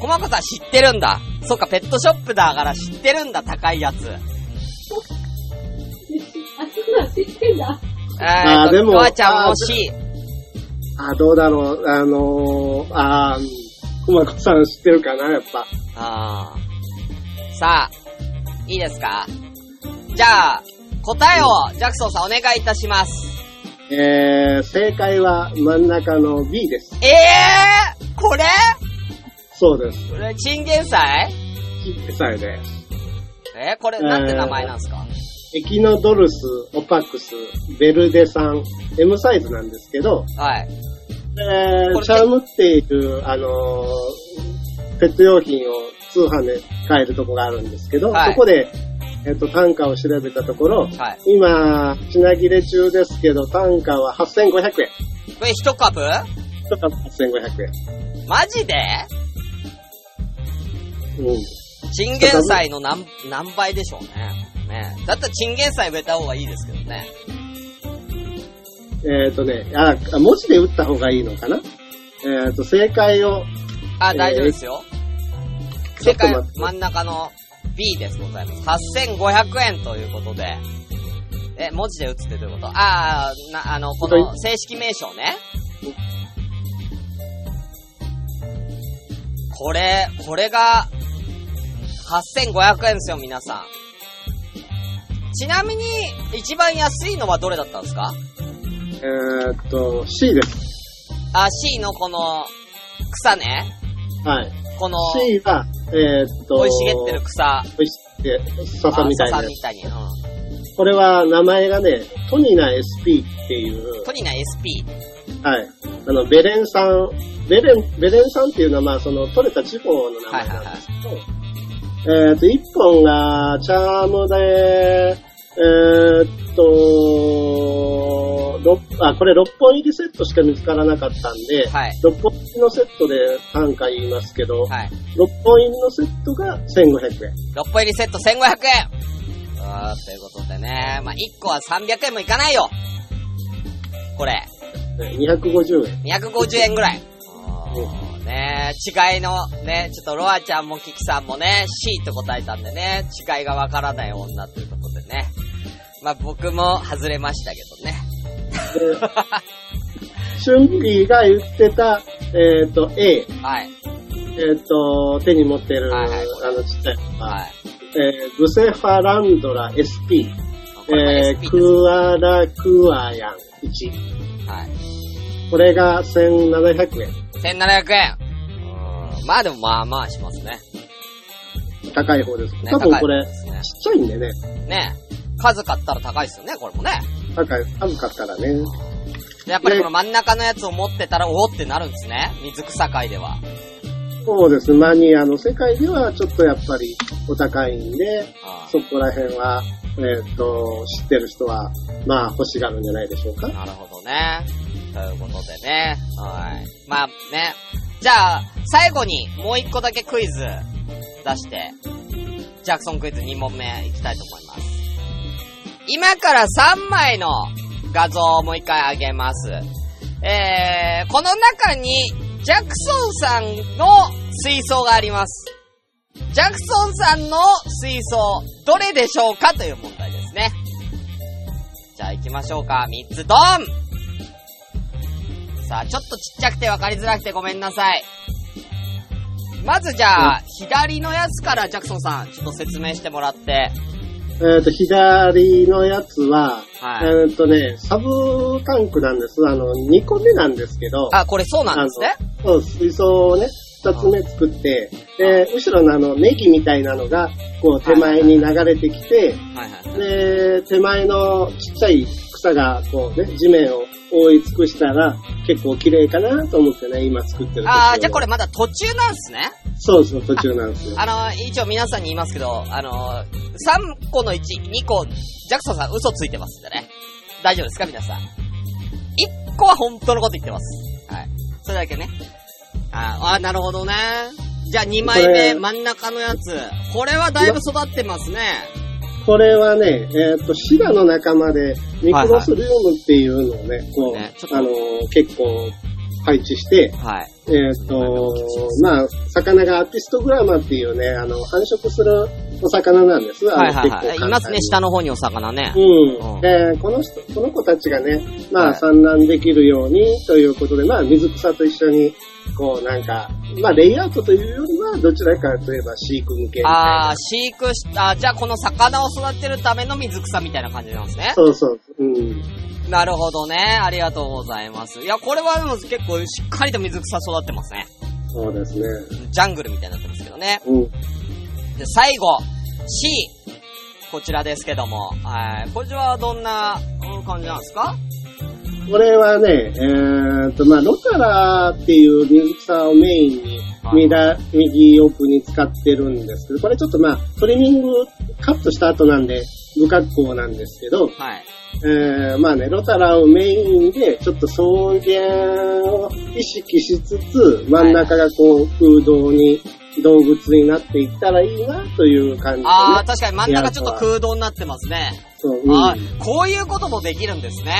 コマコさん知ってるんだ。そっか、ペットショップだから知ってるんだ、高いやつ。知ってんだ。でも、コちゃんも C。どうだろう、コマコさん知ってるかな、やっぱ。さあ、いいですか？じゃあ、答えを、ジャクソンさんお願いいたします。正解は真ん中の B です。これ？そうです。これ、チンゲン菜？チンゲン菜です。これ、なんて名前なんですか？エキノドルス、オパクス、ベルデさん、M サイズなんですけど、はい。チャームっていう、ペット用品を通販で買えるとこがあるんですけど、はい、そこで、単価を調べたところ、はい、今、品切れ中ですけど、単価は8500円。これ1株 ?1 株8500円。マジで？チンゲン菜の何倍でしょうね。だったらチンゲン菜植えた方がいいですけどね。文字で打った方がいいのかな。正解を。大丈夫ですよ。正解は真ん中の。B ですございます。8500円ということで、文字で打つってどういうこと？この正式名称ね。これが8500円ですよ、皆さん。ちなみに一番安いのはどれだったんですか？C です。C のこの草ね。はい。この C は生い茂ってる草、笹みたいな。これは名前がね、トニナ SP っていう。トニナ SP。はい。ベレンさんっていうのはまあその取れた地方の名前なんですけど、1本がチャームでこれ6本入りセットしか見つからなかったんで、はい、6本入りのセットで単価言いますけど、はい、6本入りのセットが1500円。6本入りセット1500円。ということでね、まあ、1個は300円もいかないよ。これ。250円。250円ぐらい。ね、違いの、ね、ちょっとロアちゃんもキキさんもね、C と答えたんでね、違いがわからない女ということでね。まあ、僕も外れましたけどね。シュンビーが言ってた、A。はい。手に持ってる、はいはい、ちっちゃいのが、はい、ブセファランドラ SP。クアラクアヤン1。はい。これが1700円。1700円。まあでもまあまあしますね。高い方です。ね、多分これ、ね、ちっちゃいんでね。ね。数買ったら高いですよね、これもね。数買ったらね。やっぱりこの真ん中のやつを持ってたら、おおってなるんですね。水草界では。そうです。マニアの世界では、ちょっとやっぱりお高いんで、そこら辺は、知ってる人は、まあ、欲しがるんじゃないでしょうか。なるほどね。ということでね。はい。まあね。じゃあ、最後にもう一個だけクイズ出して、ジャクソンクイズ2問目いきたいと思います。今から3枚の画像をもう一回上げます。この中にジャクソンさんの水槽があります。ジャクソンさんの水槽、どれでしょうかという問題ですね。じゃあ行きましょうか。3つドン！さあ、ちょっとちっちゃくて分かりづらくてごめんなさい。まずじゃあ、左のやつからジャクソンさん、ちょっと説明してもらって。左のやつは、はい、サブタンクなんです。2個目なんですけど。これそうなんですね。そう、水槽をね、一つ目作って、で、後ろのネギみたいなのが、こう手前に流れてきて、で、手前のちっちゃい草が、こうね、地面を覆い尽くしたら、結構綺麗かなと思ってね、今作ってる。ああ、じゃあこれまだ途中なんすね。そうそう、途中なんですよ。一応皆さんに言いますけど、3個の1、2個、ジャクソンさん嘘ついてますんでね。大丈夫ですか、皆さん。1個は本当のこと言ってます。はい。それだけね。ああ、なるほどね。じゃあ2枚目、真ん中のやつ。これはだいぶ育ってますね。これはね、シダの仲間で、ミクロスリウムっていうのをね、こう、結構配置して、はい、まあ、魚がアピストグラマっていうね、繁殖するお魚なんです。結構いますね、下の方にお魚ね。うん。で、この子たちがね、まあ、産卵できるようにということで、まあ、水草と一緒に、こうなんか、まあレイアウトというよりは、どちらかといえば飼育向けみたいな。じゃあこの魚を育てるための水草みたいな感じなんですね。そうそう。うん。なるほどね。ありがとうございます。いや、これはでも結構しっかりと水草育ってますね。そうですね。ジャングルみたいになってますけどね。うん。で、最後、C。こちらですけども。はい。こちらはどんな感じなんですか？これはね、まあ、ロカラっていう水草をメインに右奥に使ってるんですけど、これちょっとまあ、トリミングカットした後なんで、不格好なんですけど、はい。まあね、ロタラをメインで、ちょっと草原を意識しつつ、真ん中がこう、空洞に動物になっていったらいいな、という感じで、ね。ああ、確かに真ん中ちょっと空洞になってますね。そう、うん。こういうこともできるんですね。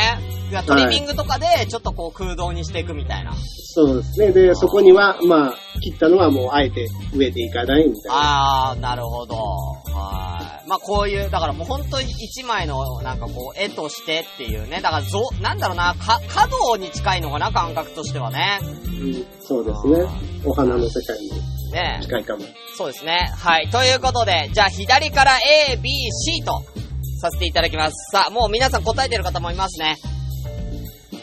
トリミングとかでちょっとこう空洞にしていくみたいな。そうですね。で、そこにはまあ切ったのはもうあえて植えていかないみたいな。ああ、なるほど。はい。まあこういうだからもう本当に一枚のなんかこう絵としてっていうね。だからなんだろうな、角に近いのかな、感覚としてはね。うん、そうですね。お花の世界に近いかも、ね。そうですね。はい。ということで、じゃあ左から A、B、C とさせていただきます。さあ、もう皆さん答えてる方もいますね。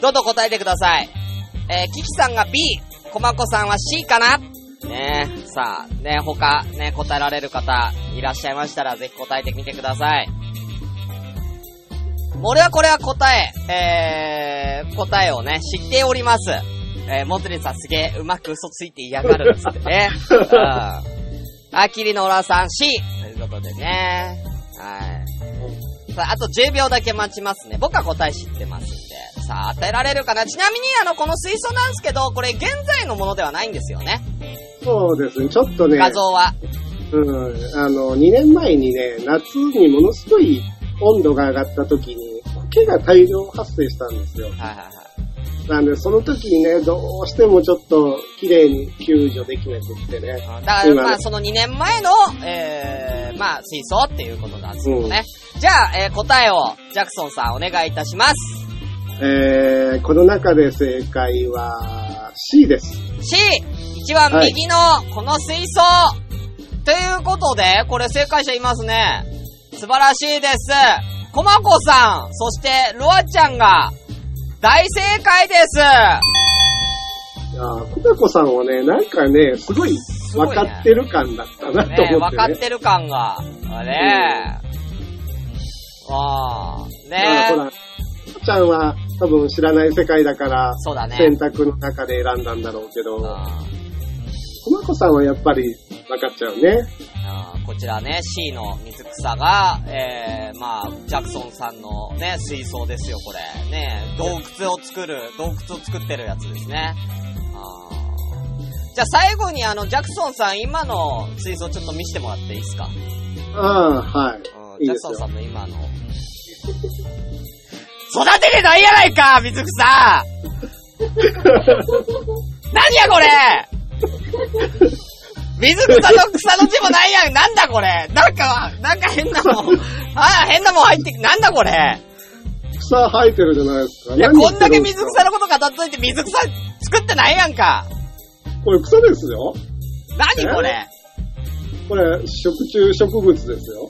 どうぞ答えてください。キキさんが B、コマコさんは C かな。ねえ、さあね、他ね答えられる方いらっしゃいましたらぜひ答えてみてください。俺はこれは答えをね知っております。モトリンさんすげえうまく嘘ついて嫌がるんですってね。あきりのおらさん C ということでね。はい。さああと10秒だけ待ちますね。僕は答え知ってますんで。さあ与えられるかな。ちなみにこの水槽なんですけど、これ現在のものではないんですよね。そうですね。ちょっとね画像は2年前にね、夏にものすごい温度が上がった時に苔が大量発生したんですよ。はいはいはい。なんでその時にねどうしてもちょっと綺麗に救助できなくってね。だからまあその2年前の、まあ水槽っていうことなんですけどね。うん、じゃあ、答えをジャクソンさんお願いいたします。この中で正解は C です。C！ 一番右のこの水槽、はい、ということで、これ正解者いますね。素晴らしいです。コマコさん、そしてロアちゃんが大正解です。いやコマコさんはね、なんかね、すごい分かってる感だったなと思ってね。分かってる感が。ねえ。ああ、ねえ。ロアちゃんは多分知らない世界だから選択の中で選んだんだろうけど、コマコさんはやっぱり分かっちゃうね。こちらね C の水草が、まあジャクソンさんのね水槽ですよこれね。洞窟を作ってるやつですね。じゃあ最後にジャクソンさん今の水槽ちょっと見せてもらっていいですか？はい。ジャクソンさんの今の。育ててないやないか水草何やこれ水草の草の字もないやん。なんだこれなんか変なもん変なもん入ってなんだこれ草生えてるじゃないですか。いやこんだけ水草のこと語っといて水草作ってないやんか。これ草ですよ。何これこれ食虫植物ですよ。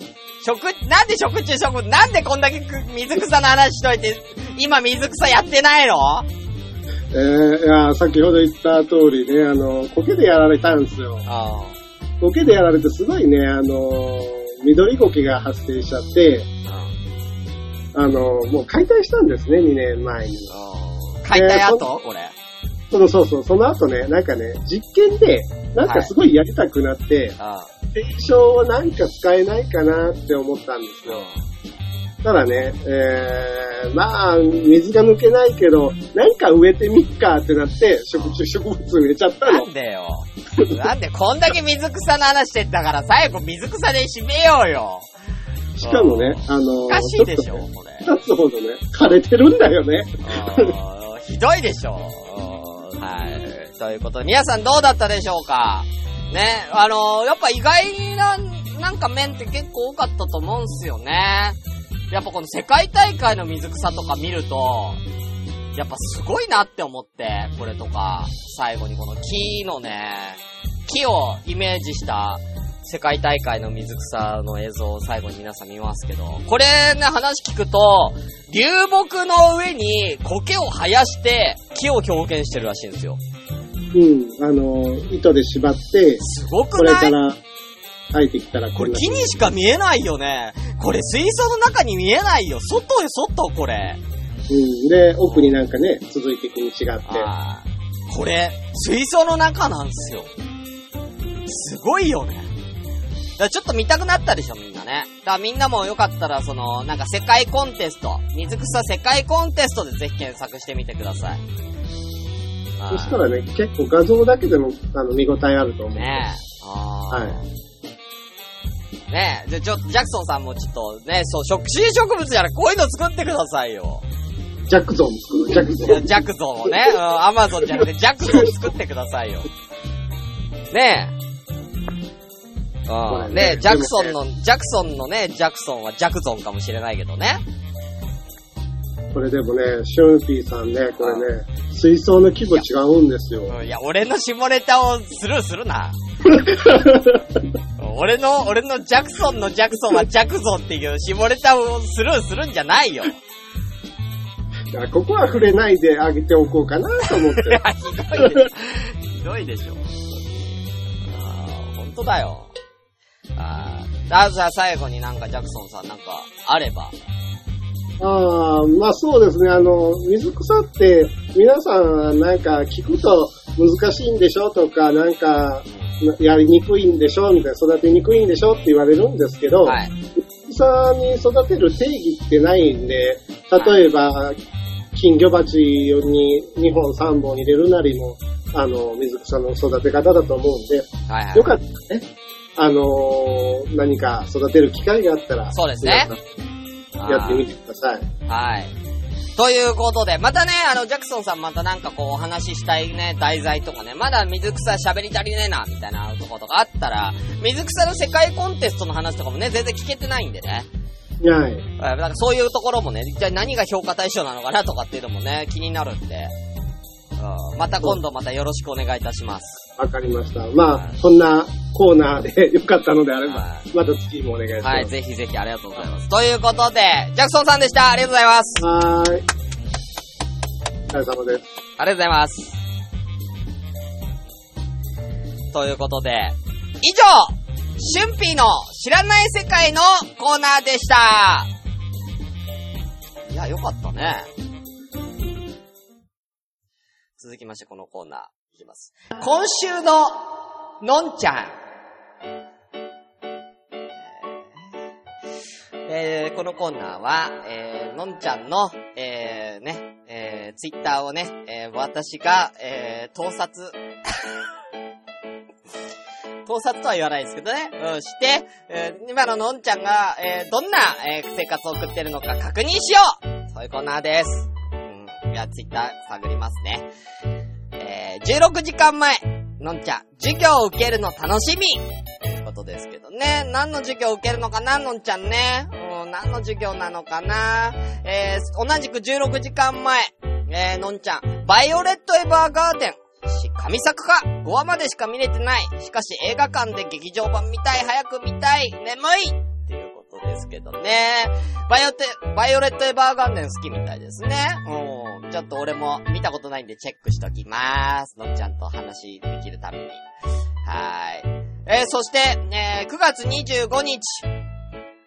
なんで食虫植物なんでこんだけ水草の話しといて今水草やってないの？いや先ほど言った通りね、コケでやられたんですよ。あー、コケでやられてすごいね、緑コケが発生しちゃって、もう解体したんですね、2年前に。解体後これ。そう、その後ね、なんかね、実験で、なんかすごいやりたくなって、定称をなんか使えないかなって思ったんですよ。ただね、まあ、水が抜けないけど、なんか植えてみっかってなって、植物植えちゃったの。なんでよ。なんで、こんだけ水草の話してんだから、最後水草で締めようよ。しかもね、おかしいでしょ、ね、これ。立つほどね、枯れてるんだよね。ひどいでしょ。はい。ということで、皆さんどうだったでしょうか。ね、やっぱ意外な、なんか面って結構多かったと思うんすよね。やっぱこの世界大会の水草とか見ると、やっぱすごいなって思って、これとか、最後にこの木のね、木をイメージした世界大会の水草の映像を最後に皆さん見ますけど、これね、話聞くと、流木の上に苔を生やして木を表現してるらしいんですよ。うん、糸で縛って、すごくない？これから生えてきたらこれ木にしか見えないよね。これ水槽の中に見えないよ。外へ外これ。うん。で奥になんかね続いていく道があって。あ、これ水槽の中なんですよ。すごいよね。だからちょっと見たくなったでしょみんなね。だからみんなもよかったらそのなんか世界コンテスト、水草世界コンテストでぜひ検索してみてください。そしたらね結構画像だけでも見応えあると思う。ね。はい。ねえ、じゃ、ジャクソンさんもちょっとね、そう、新植物やらこういうの作ってくださいよ。ジャクゾン作る？ジャクゾンをね、うん、アマゾンじゃなくてジャクゾン作ってくださいよ。ねえ。うん、ねえ、ジャクソンのね、ジャクソンはジャクゾンかもしれないけどね。これでもね、シュンピーさんね、これね、水槽の規模違うんですよ。いや、俺の下ネタをするな。俺のジャクソンはジャクゾンっていう絞れたをスルーするんじゃないよ。だからここは触れないであげておこうかなと思って。ひどいでしょ。あ、本当だよ。じゃあ最後になんかジャクソンさんなんかあれば。まあそうですね。水草って皆さんなんか聞くと難しいんでしょとかなんか。やりにくいんでしょみたいな、育てにくいんでしょって言われるんですけど、はい、水草に育てる定義ってないんで、例えば、はい、金魚鉢に2本3本入れるなりの、水草の育て方だと思うんで、はいはい、よかったらね、何か育てる機会があったら、そうですね。やってみてください。はい。ということで、またね、ジャクソンさんまたなんかこうお話ししたいね、題材とかね、まだ水草喋り足りねえな、みたいなとことかあったら、水草の世界コンテストの話とかもね、全然聞けてないんでね。はい。なんかそういうところもね、一体何が評価対象なのかなとかっていうのもね、気になるんで、うん、また今度またよろしくお願いいたします。わかりました。まあ、そんなコーナーでよかったのであれば、また次もお願いします。はい、ぜひぜひありがとうございます。ということで、ジャクソンさんでした。ありがとうございます。はーい。お疲れ様です。ありがとうございます。ということで、以上、シュンピーの知らない世界のコーナーでした。いや、よかったね。続きまして、このコーナーいきます。今週ののんちゃん、このコーナーは、のんちゃんの、ツイッターをね、私が、盗撮とは言わないですけどね、うん、して、今ののんちゃんが、どんな、生活を送ってるのか確認しよう。そういうコーナーです。うん、いやツイッター探りますね。16時間前。のんちゃん、授業を受けるの楽しみということですけどね。何の授業を受けるのかな、のんちゃんね。何の授業なのかな。同じく16時間前、のんちゃん、バイオレットエヴァーガーデン。神作か。5話までしか見れてない。しかし映画館で劇場版見たい。早く見たい。眠いっていうことですけどね。バイオレットエヴァーガーデン好きみたいですね。ちょっと俺も見たことないんでチェックしときまーす。のっちゃんと話できるために。はーい。そして、9月25日。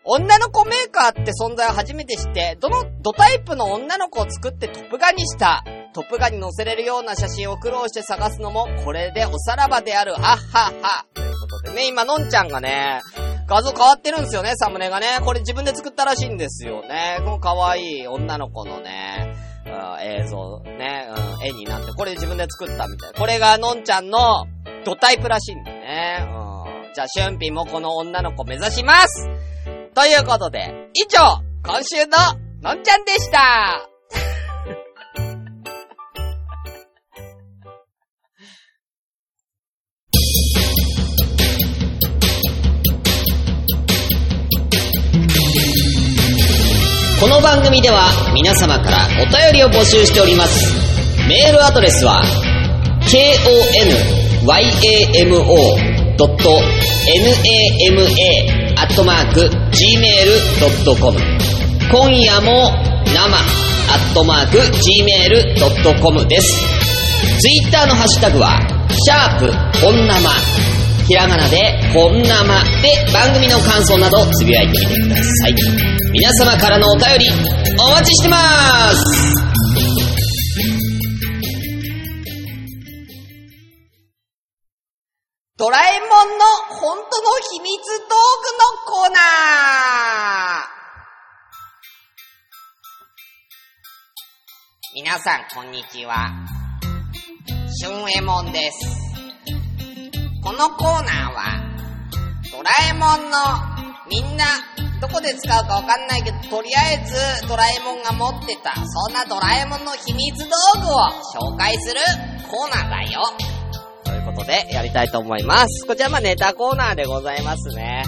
女の子メーカーって存在を初めて知って、ドタイプの女の子を作ってトップガンにした。トップガンに載せれるような写真を苦労して探すのも、これでおさらばである。あっはっは。ということでね、今のんちゃんがね、画像変わってるんですよね、サムネがね。これ自分で作ったらしいんですよね。この可愛い女の子のね、映像ね、絵になって、これ自分で作ったみたいな。これがのんちゃんのドタイプらしいんでね。じゃあ、しゅんぴもこの女の子目指しますということで、以上、今週ののんちゃんでしたこの番組では皆様からお便りを募集しております。メールアドレスは konyamo.nama@gmail.com 今夜もnama@gmail.com です。ツイッターのハッシュタグは#本生ひらがなで本生で番組の感想などつぶやいてみてください。皆様からのお便りお待ちしてまーす。ドラえもんの本当の秘密道具のコーナー。皆さんこんにちは。しゅんえもんです。このコーナーはドラえもんのみんなどこで使うかわかんないけど、とりあえずドラえもんが持ってた、そんなドラえもんの秘密道具を紹介するコーナーだよ。ということで、やりたいと思います。こちらまあネタコーナーでございますね。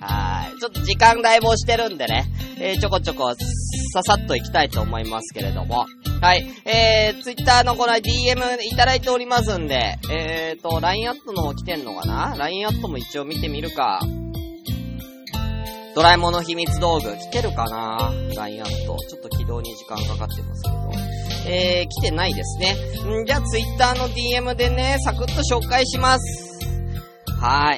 はい。ちょっと時間だいぶ押してるんでね、ちょこちょこささっといきたいと思いますけれども。はい。Twitter のこの DM いただいておりますんで、LINE アットの方来てんのかな？ LINE アットも一応見てみるか。ドラえもんの秘密道具来てるかな？ラインアットちょっと起動に時間かかってますけど、来てないですね。んじゃあツイッターの DM でねサクッと紹介します。は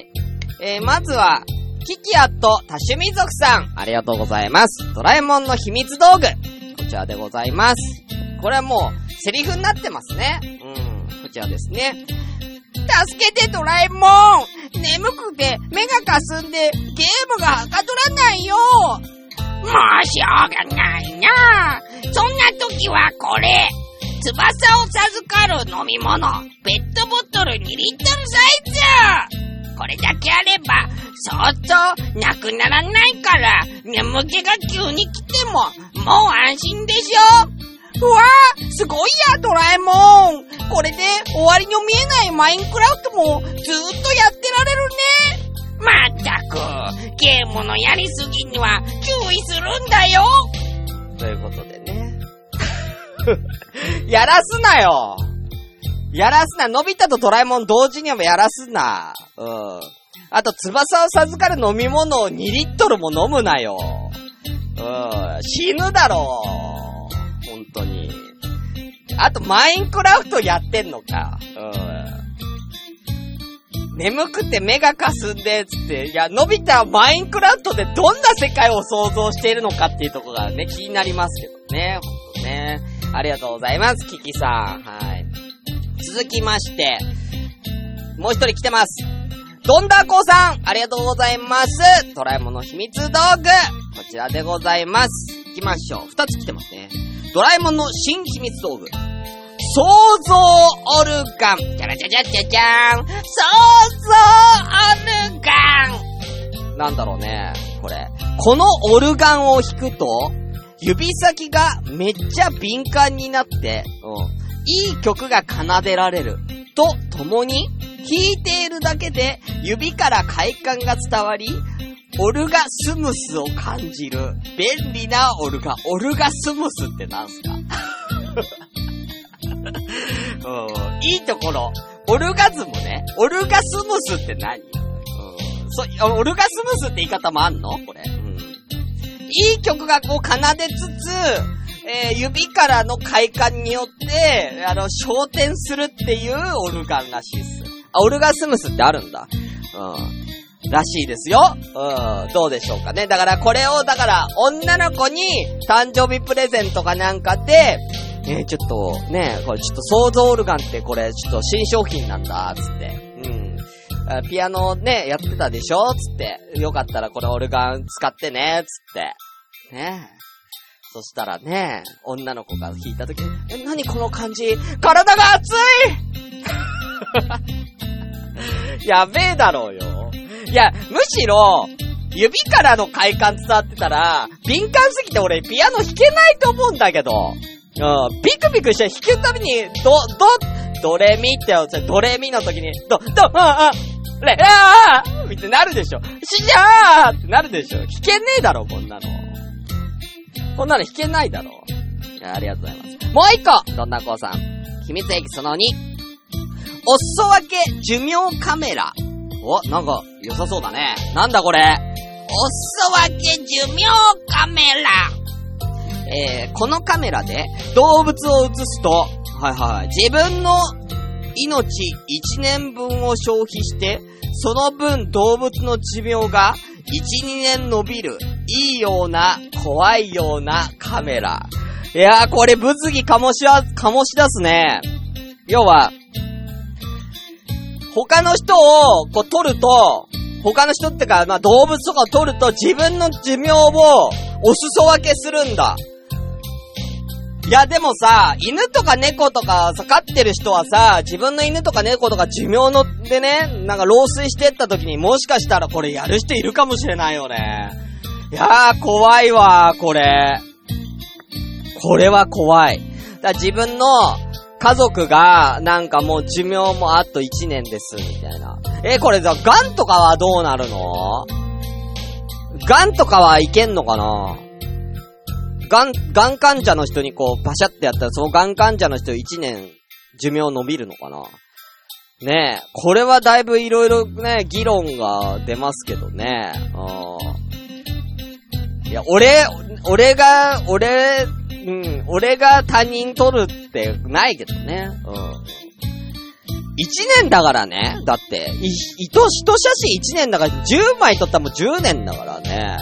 ーい。まずはキキアット多趣味族さんありがとうございます。ドラえもんの秘密道具こちらでございます。これはもうセリフになってますね。うんこちらですね。助けてドラえもん、眠くて目がかすんでゲームがはかどらないよ。もうしょうがないな。そんな時はこれ、翼を授かる飲み物ペットボトル2リットルサイズ。これだけあればそうそうなくならないから、眠気が急に来てももう安心でしょ。うわーすごいやドラえもん、これで終わりの見えないマインクラフトもずーっとやってられるね。まったくゲームのやりすぎには注意するんだよということでねやらすなよ、やらすな。のび太とドラえもん同時にはやらすな。うん、あと翼を授かる飲み物を2リットルも飲むなよ。うん、死ぬだろう本当に。あとマインクラフトやってんのか。うん。眠くて目がかすんでつって、いやのび太はマインクラフトでどんな世界を想像しているのかっていうところがね気になりますけどね。本当ね。ありがとうございますキキさん。はい。続きましてもう一人来てます。ドンダーコーさんありがとうございます。ドラえもんの秘密道具こちらでございます。行きましょう。二つ来てますね。ドラえもんの新秘密道具、想像オルガン。じゃらじゃじゃじゃじゃーん、想像オルガン。なんだろうねこれ。このオルガンを弾くと指先がめっちゃ敏感になって、いい曲が奏でられるとともに、弾いているだけで指から快感が伝わり、オルガスムスを感じる便利なオルガスムスってなんすかいいところオルガズムね。オルガスムスって何？オルガスムスって言い方もあんのこれ、うん、いい曲がこう奏でつつ指からの快感によって昇天するっていうオルガンらしいっす。あ、オルガスムスってあるんだ。うん。らしいですよ。うん。どうでしょうかね。だからこれを、だから女の子に誕生日プレゼントかなんかで、ちょっとね、これちょっと想像オルガンってこれちょっと新商品なんだ、つって。うん。ピアノね、やってたでしょつって。よかったらこれオルガン使ってね、つって。ね。そしたらね、女の子が弾いたとき、何この感じ、体が熱いやべえだろうよ。いや、むしろ、指からの快感伝わってたら、敏感すぎて俺ピアノ弾けないと思うんだけど。うん、ビクビクして弾くたびに、ドレミってやつ、ドレミの時に、レ、ああってなるでしょ。しじゃあってなるでしょ。弾けねえだろ、こんなの。こんなの弾けないだろ。ありがとうございます。もう一個、どんな子さん。秘密駅その2。お裾分け寿命カメラ。お、なんか良さそうだね。なんだこれ。お裾分け寿命カメラ。このカメラで動物を映すと、はいはい、自分の命1年分を消費して、その分動物の寿命が 1,2 年伸びる。いいような、怖いようなカメラ。いやー、これ物議醸し出すね。要は、他の人をこう撮ると、他の人ってか、まあ動物とかを撮ると自分の寿命をお裾分けするんだ。いやでもさ、犬とか猫とかさ、飼ってる人はさ、自分の犬とか猫とか寿命のでね、なんか老衰してった時にもしかしたらこれやる人いるかもしれないよね。いやー怖いわー、これ。これは怖い。だから自分の家族がなんかもう寿命もあと1年ですみたいな。これさ、ガンとかはどうなるの？ガンとかはいけんのかな？ガン患者の人にこうパシャってやったらそのガン患者の人1年寿命伸びるのかな？ねえ、これはだいぶいろいろね、議論が出ますけどね。いや、俺が他人取るってないけどね。一年だからね。だって、一写真一年だから、10枚撮ったらもう10年だからね。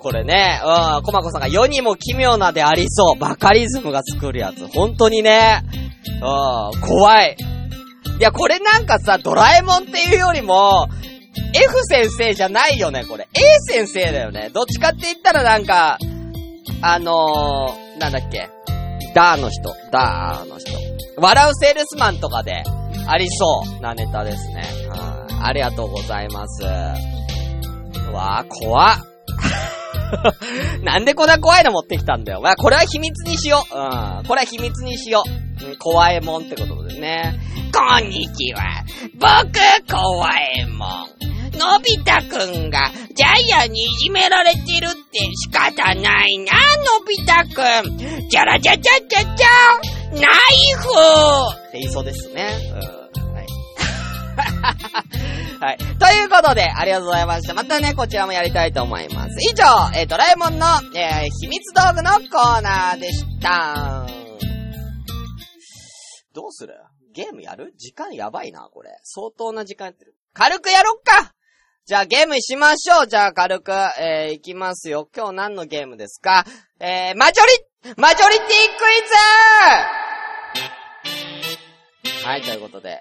これね、コマコさんが世にも奇妙なでありそう。バカリズムが作るやつ。本当にね。怖い。いや、これなんかさ、ドラえもんっていうよりも、F 先生じゃないよね、これ。A 先生だよね。どっちかって言ったらなんか、なんだっけ。ダーの人。笑うセールスマンとかで、ありそうなネタですね。ありがとうございます。うわー、怖っ。なんでこんな怖いの持ってきたんだよ。まあ、これは秘密にしよう。これは秘密にしよう。怖えもんってことですね。こんにちは。僕、怖えもん。のび太くんがジャイアンにいじめられてるって仕方ないな、のび太くん。じゃらじゃじゃじゃじゃん。ナイフって言いそうですね。はい。はい。ということで、ありがとうございました。またね、こちらもやりたいと思います。以上、ドラえもんの、秘密道具のコーナーでした。どうする？ゲームやる？時間やばいな、これ。相当な時間やってる。軽くやろっか！じゃあゲームしましょう。じゃあ軽く、いきますよ。今日何のゲームですか？マジョリティクイズ！はい、ということで、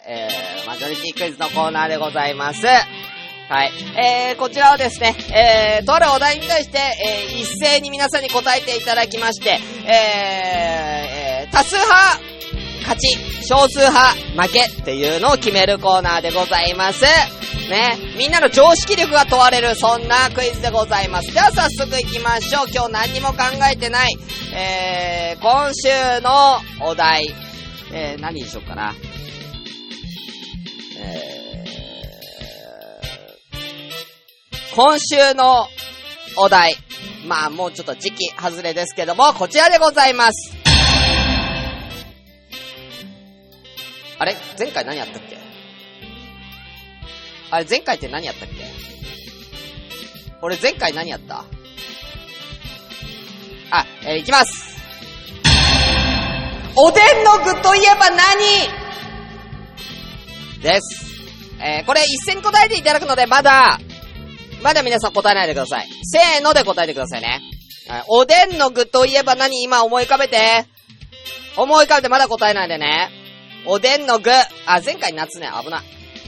マジョリティクイズのコーナーでございます。はい。こちらはですね、とあるお題に対して、一斉に皆さんに答えていただきまして、多数派、勝ち、少数派、負けっていうのを決めるコーナーでございます。ね、みんなの常識力が問われるそんなクイズでございます。では早速行きましょう。今日何にも考えてない。今週のお題、何にしようかな。今週のお題、まあもうちょっと時期外れですけども、こちらでございます。あれ？前回何やったっけ？あれ前回って何やったっけ？俺前回何やった？いきます。おでんの具といえば何です。これ一斉に答えていただくので、まだ皆さん答えないでください。せーので答えてくださいね。おでんの具といえば何、今思い浮かべてまだ答えないでね。おでんの具、前回夏ね、危ない。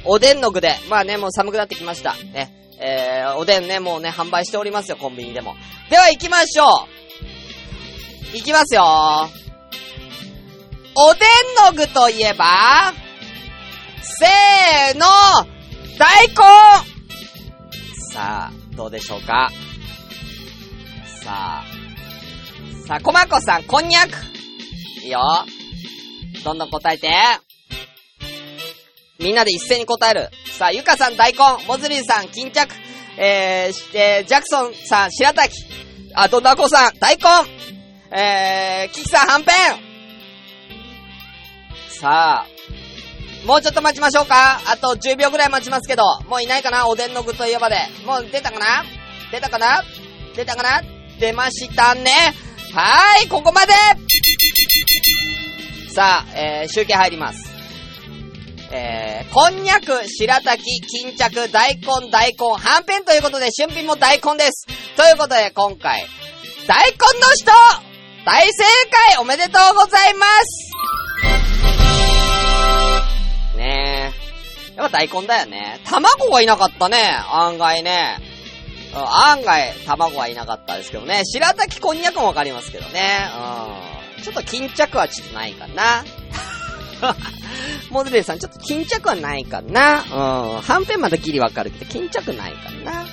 おでんの具で、もう寒くなってきましたね。おでんね、もうね、販売しておりますよ、コンビニでも。では行きましょう。行きますよ。おでんの具といえば、せーの、大根。さあ、どうでしょうか。さあ、コマコさん、こんにゃく。いいよ。どんどん答えて。みんなで一斉に答える。さあ、ゆかさん、大根。モズリーさん、巾着。ジャクソンさん、白滝。あと、ナコさん、大根。キキさん、はんぺん。さあ、もうちょっと待ちましょうか。あと10秒ぐらい待ちますけど、もういないかな、おでんの具といえばで。もう出たかな出ましたね。はーい、ここまで。さあ、集計入ります。こんにゃく、白滝、巾着、大根、はんぺんということで、春品も大根です。ということで、今回大根の人大正解、おめでとうございますね。やっぱ大根だよね。卵がいなかったね、案外ね。卵はいなかったですけどね。白滝、こんにゃくもわかりますけどね。ちょっと巾着はちょっとないかな。モデルさん、ちょっと巾着はないかな。はんぺんまだギリわかるけど、巾着ないかな。はい。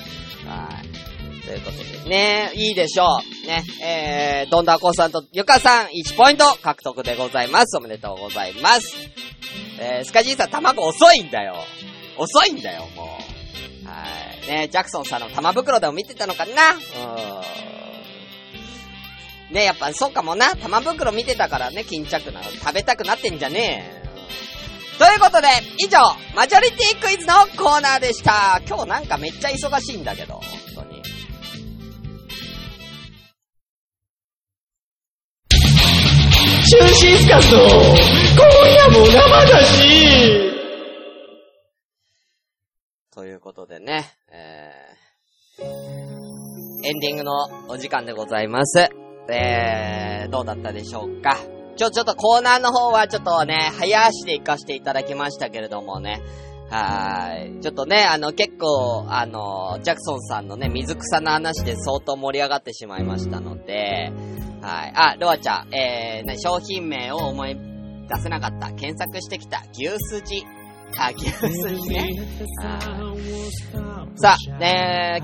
ということでね、いいでしょう。ね、どんだこさんとゆかさん、1ポイント獲得でございます。おめでとうございます。スカジーさん、卵遅いんだよ、もう。はいね、ジャクソンさんの玉袋でも見てたのかな。ね、やっぱそうかもな。玉袋見てたからね、巾着なの食べたくなってんじゃねえ。ということで、以上マジョリティクイズのコーナーでした。今日なんかめっちゃ忙しいんだけど、本当に。中心スカスの今夜も生だしということでね、エンディングのお時間でございます。どうだったでしょうか。ちょっとコーナーの方はちょっとね、早足で行かせていただきましたけれどもね。はい。ちょっとね、結構、ジャクソンさんのね、水草の話で相当盛り上がってしまいましたので、はい。ロアちゃん、商品名を思い出せなかった。検索してきた。牛すじ。牛すじね。さあ、今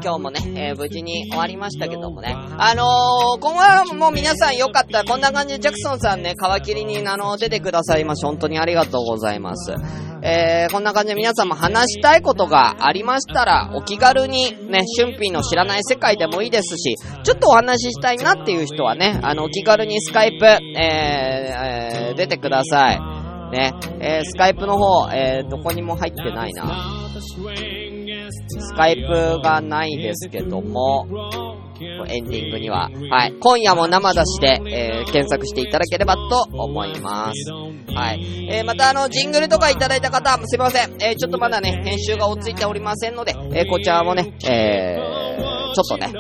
日もね、無事に終わりましたけどもね。今後はもう皆さんよかったら、こんな感じでジャクソンさんね、皮切りに出てくださいまして、本当にありがとうございます。こんな感じで皆さんも話したいことがありましたら、お気軽にね、春品の知らない世界でもいいですし、ちょっとお話ししたいなっていう人はね、お気軽にスカイプ、出てください。ね、スカイプの方、どこにも入ってないな。スカイプがないですけども、エンディングには、はい、今夜も生出しで、検索していただければと思います。はい、またジングルとかいただいた方、すいません、ちょっとまだね、編集が追いついておりませんので、こちらもね、ちょっとね、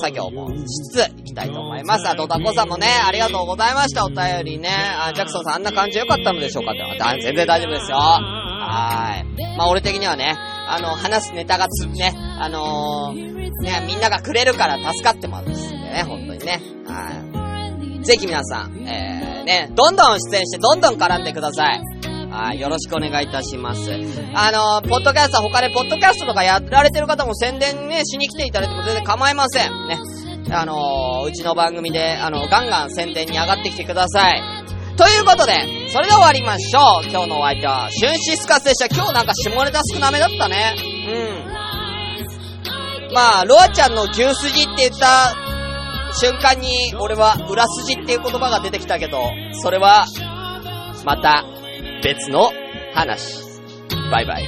作業もしつついきたいと思います。あとダコさんもね、ありがとうございました。お便りね。ジャクソンさん、あんな感じ良かったのでしょうかって。全然大丈夫ですよ。はい。俺的にはね、話すネタがね、ね、みんながくれるから助かってますんでね、本当にね。はい。ぜひ皆さん、ね、どんどん出演して、どんどん絡んでください。はい、よろしくお願いいたします。ポッドキャスト、他でポッドキャストとかやられてる方も宣伝ね、しに来ていただいても全然構いません。ね。うちの番組で、ガンガン宣伝に上がってきてください。ということで、それでは終わりましょう。今日のお相手は、シュンシスカスでした。今日なんか下ネタ少なめだったね。うん。ロアちゃんの牛すじって言った瞬間に、俺は裏すじっていう言葉が出てきたけど、それは、また、別の話。バイバイ。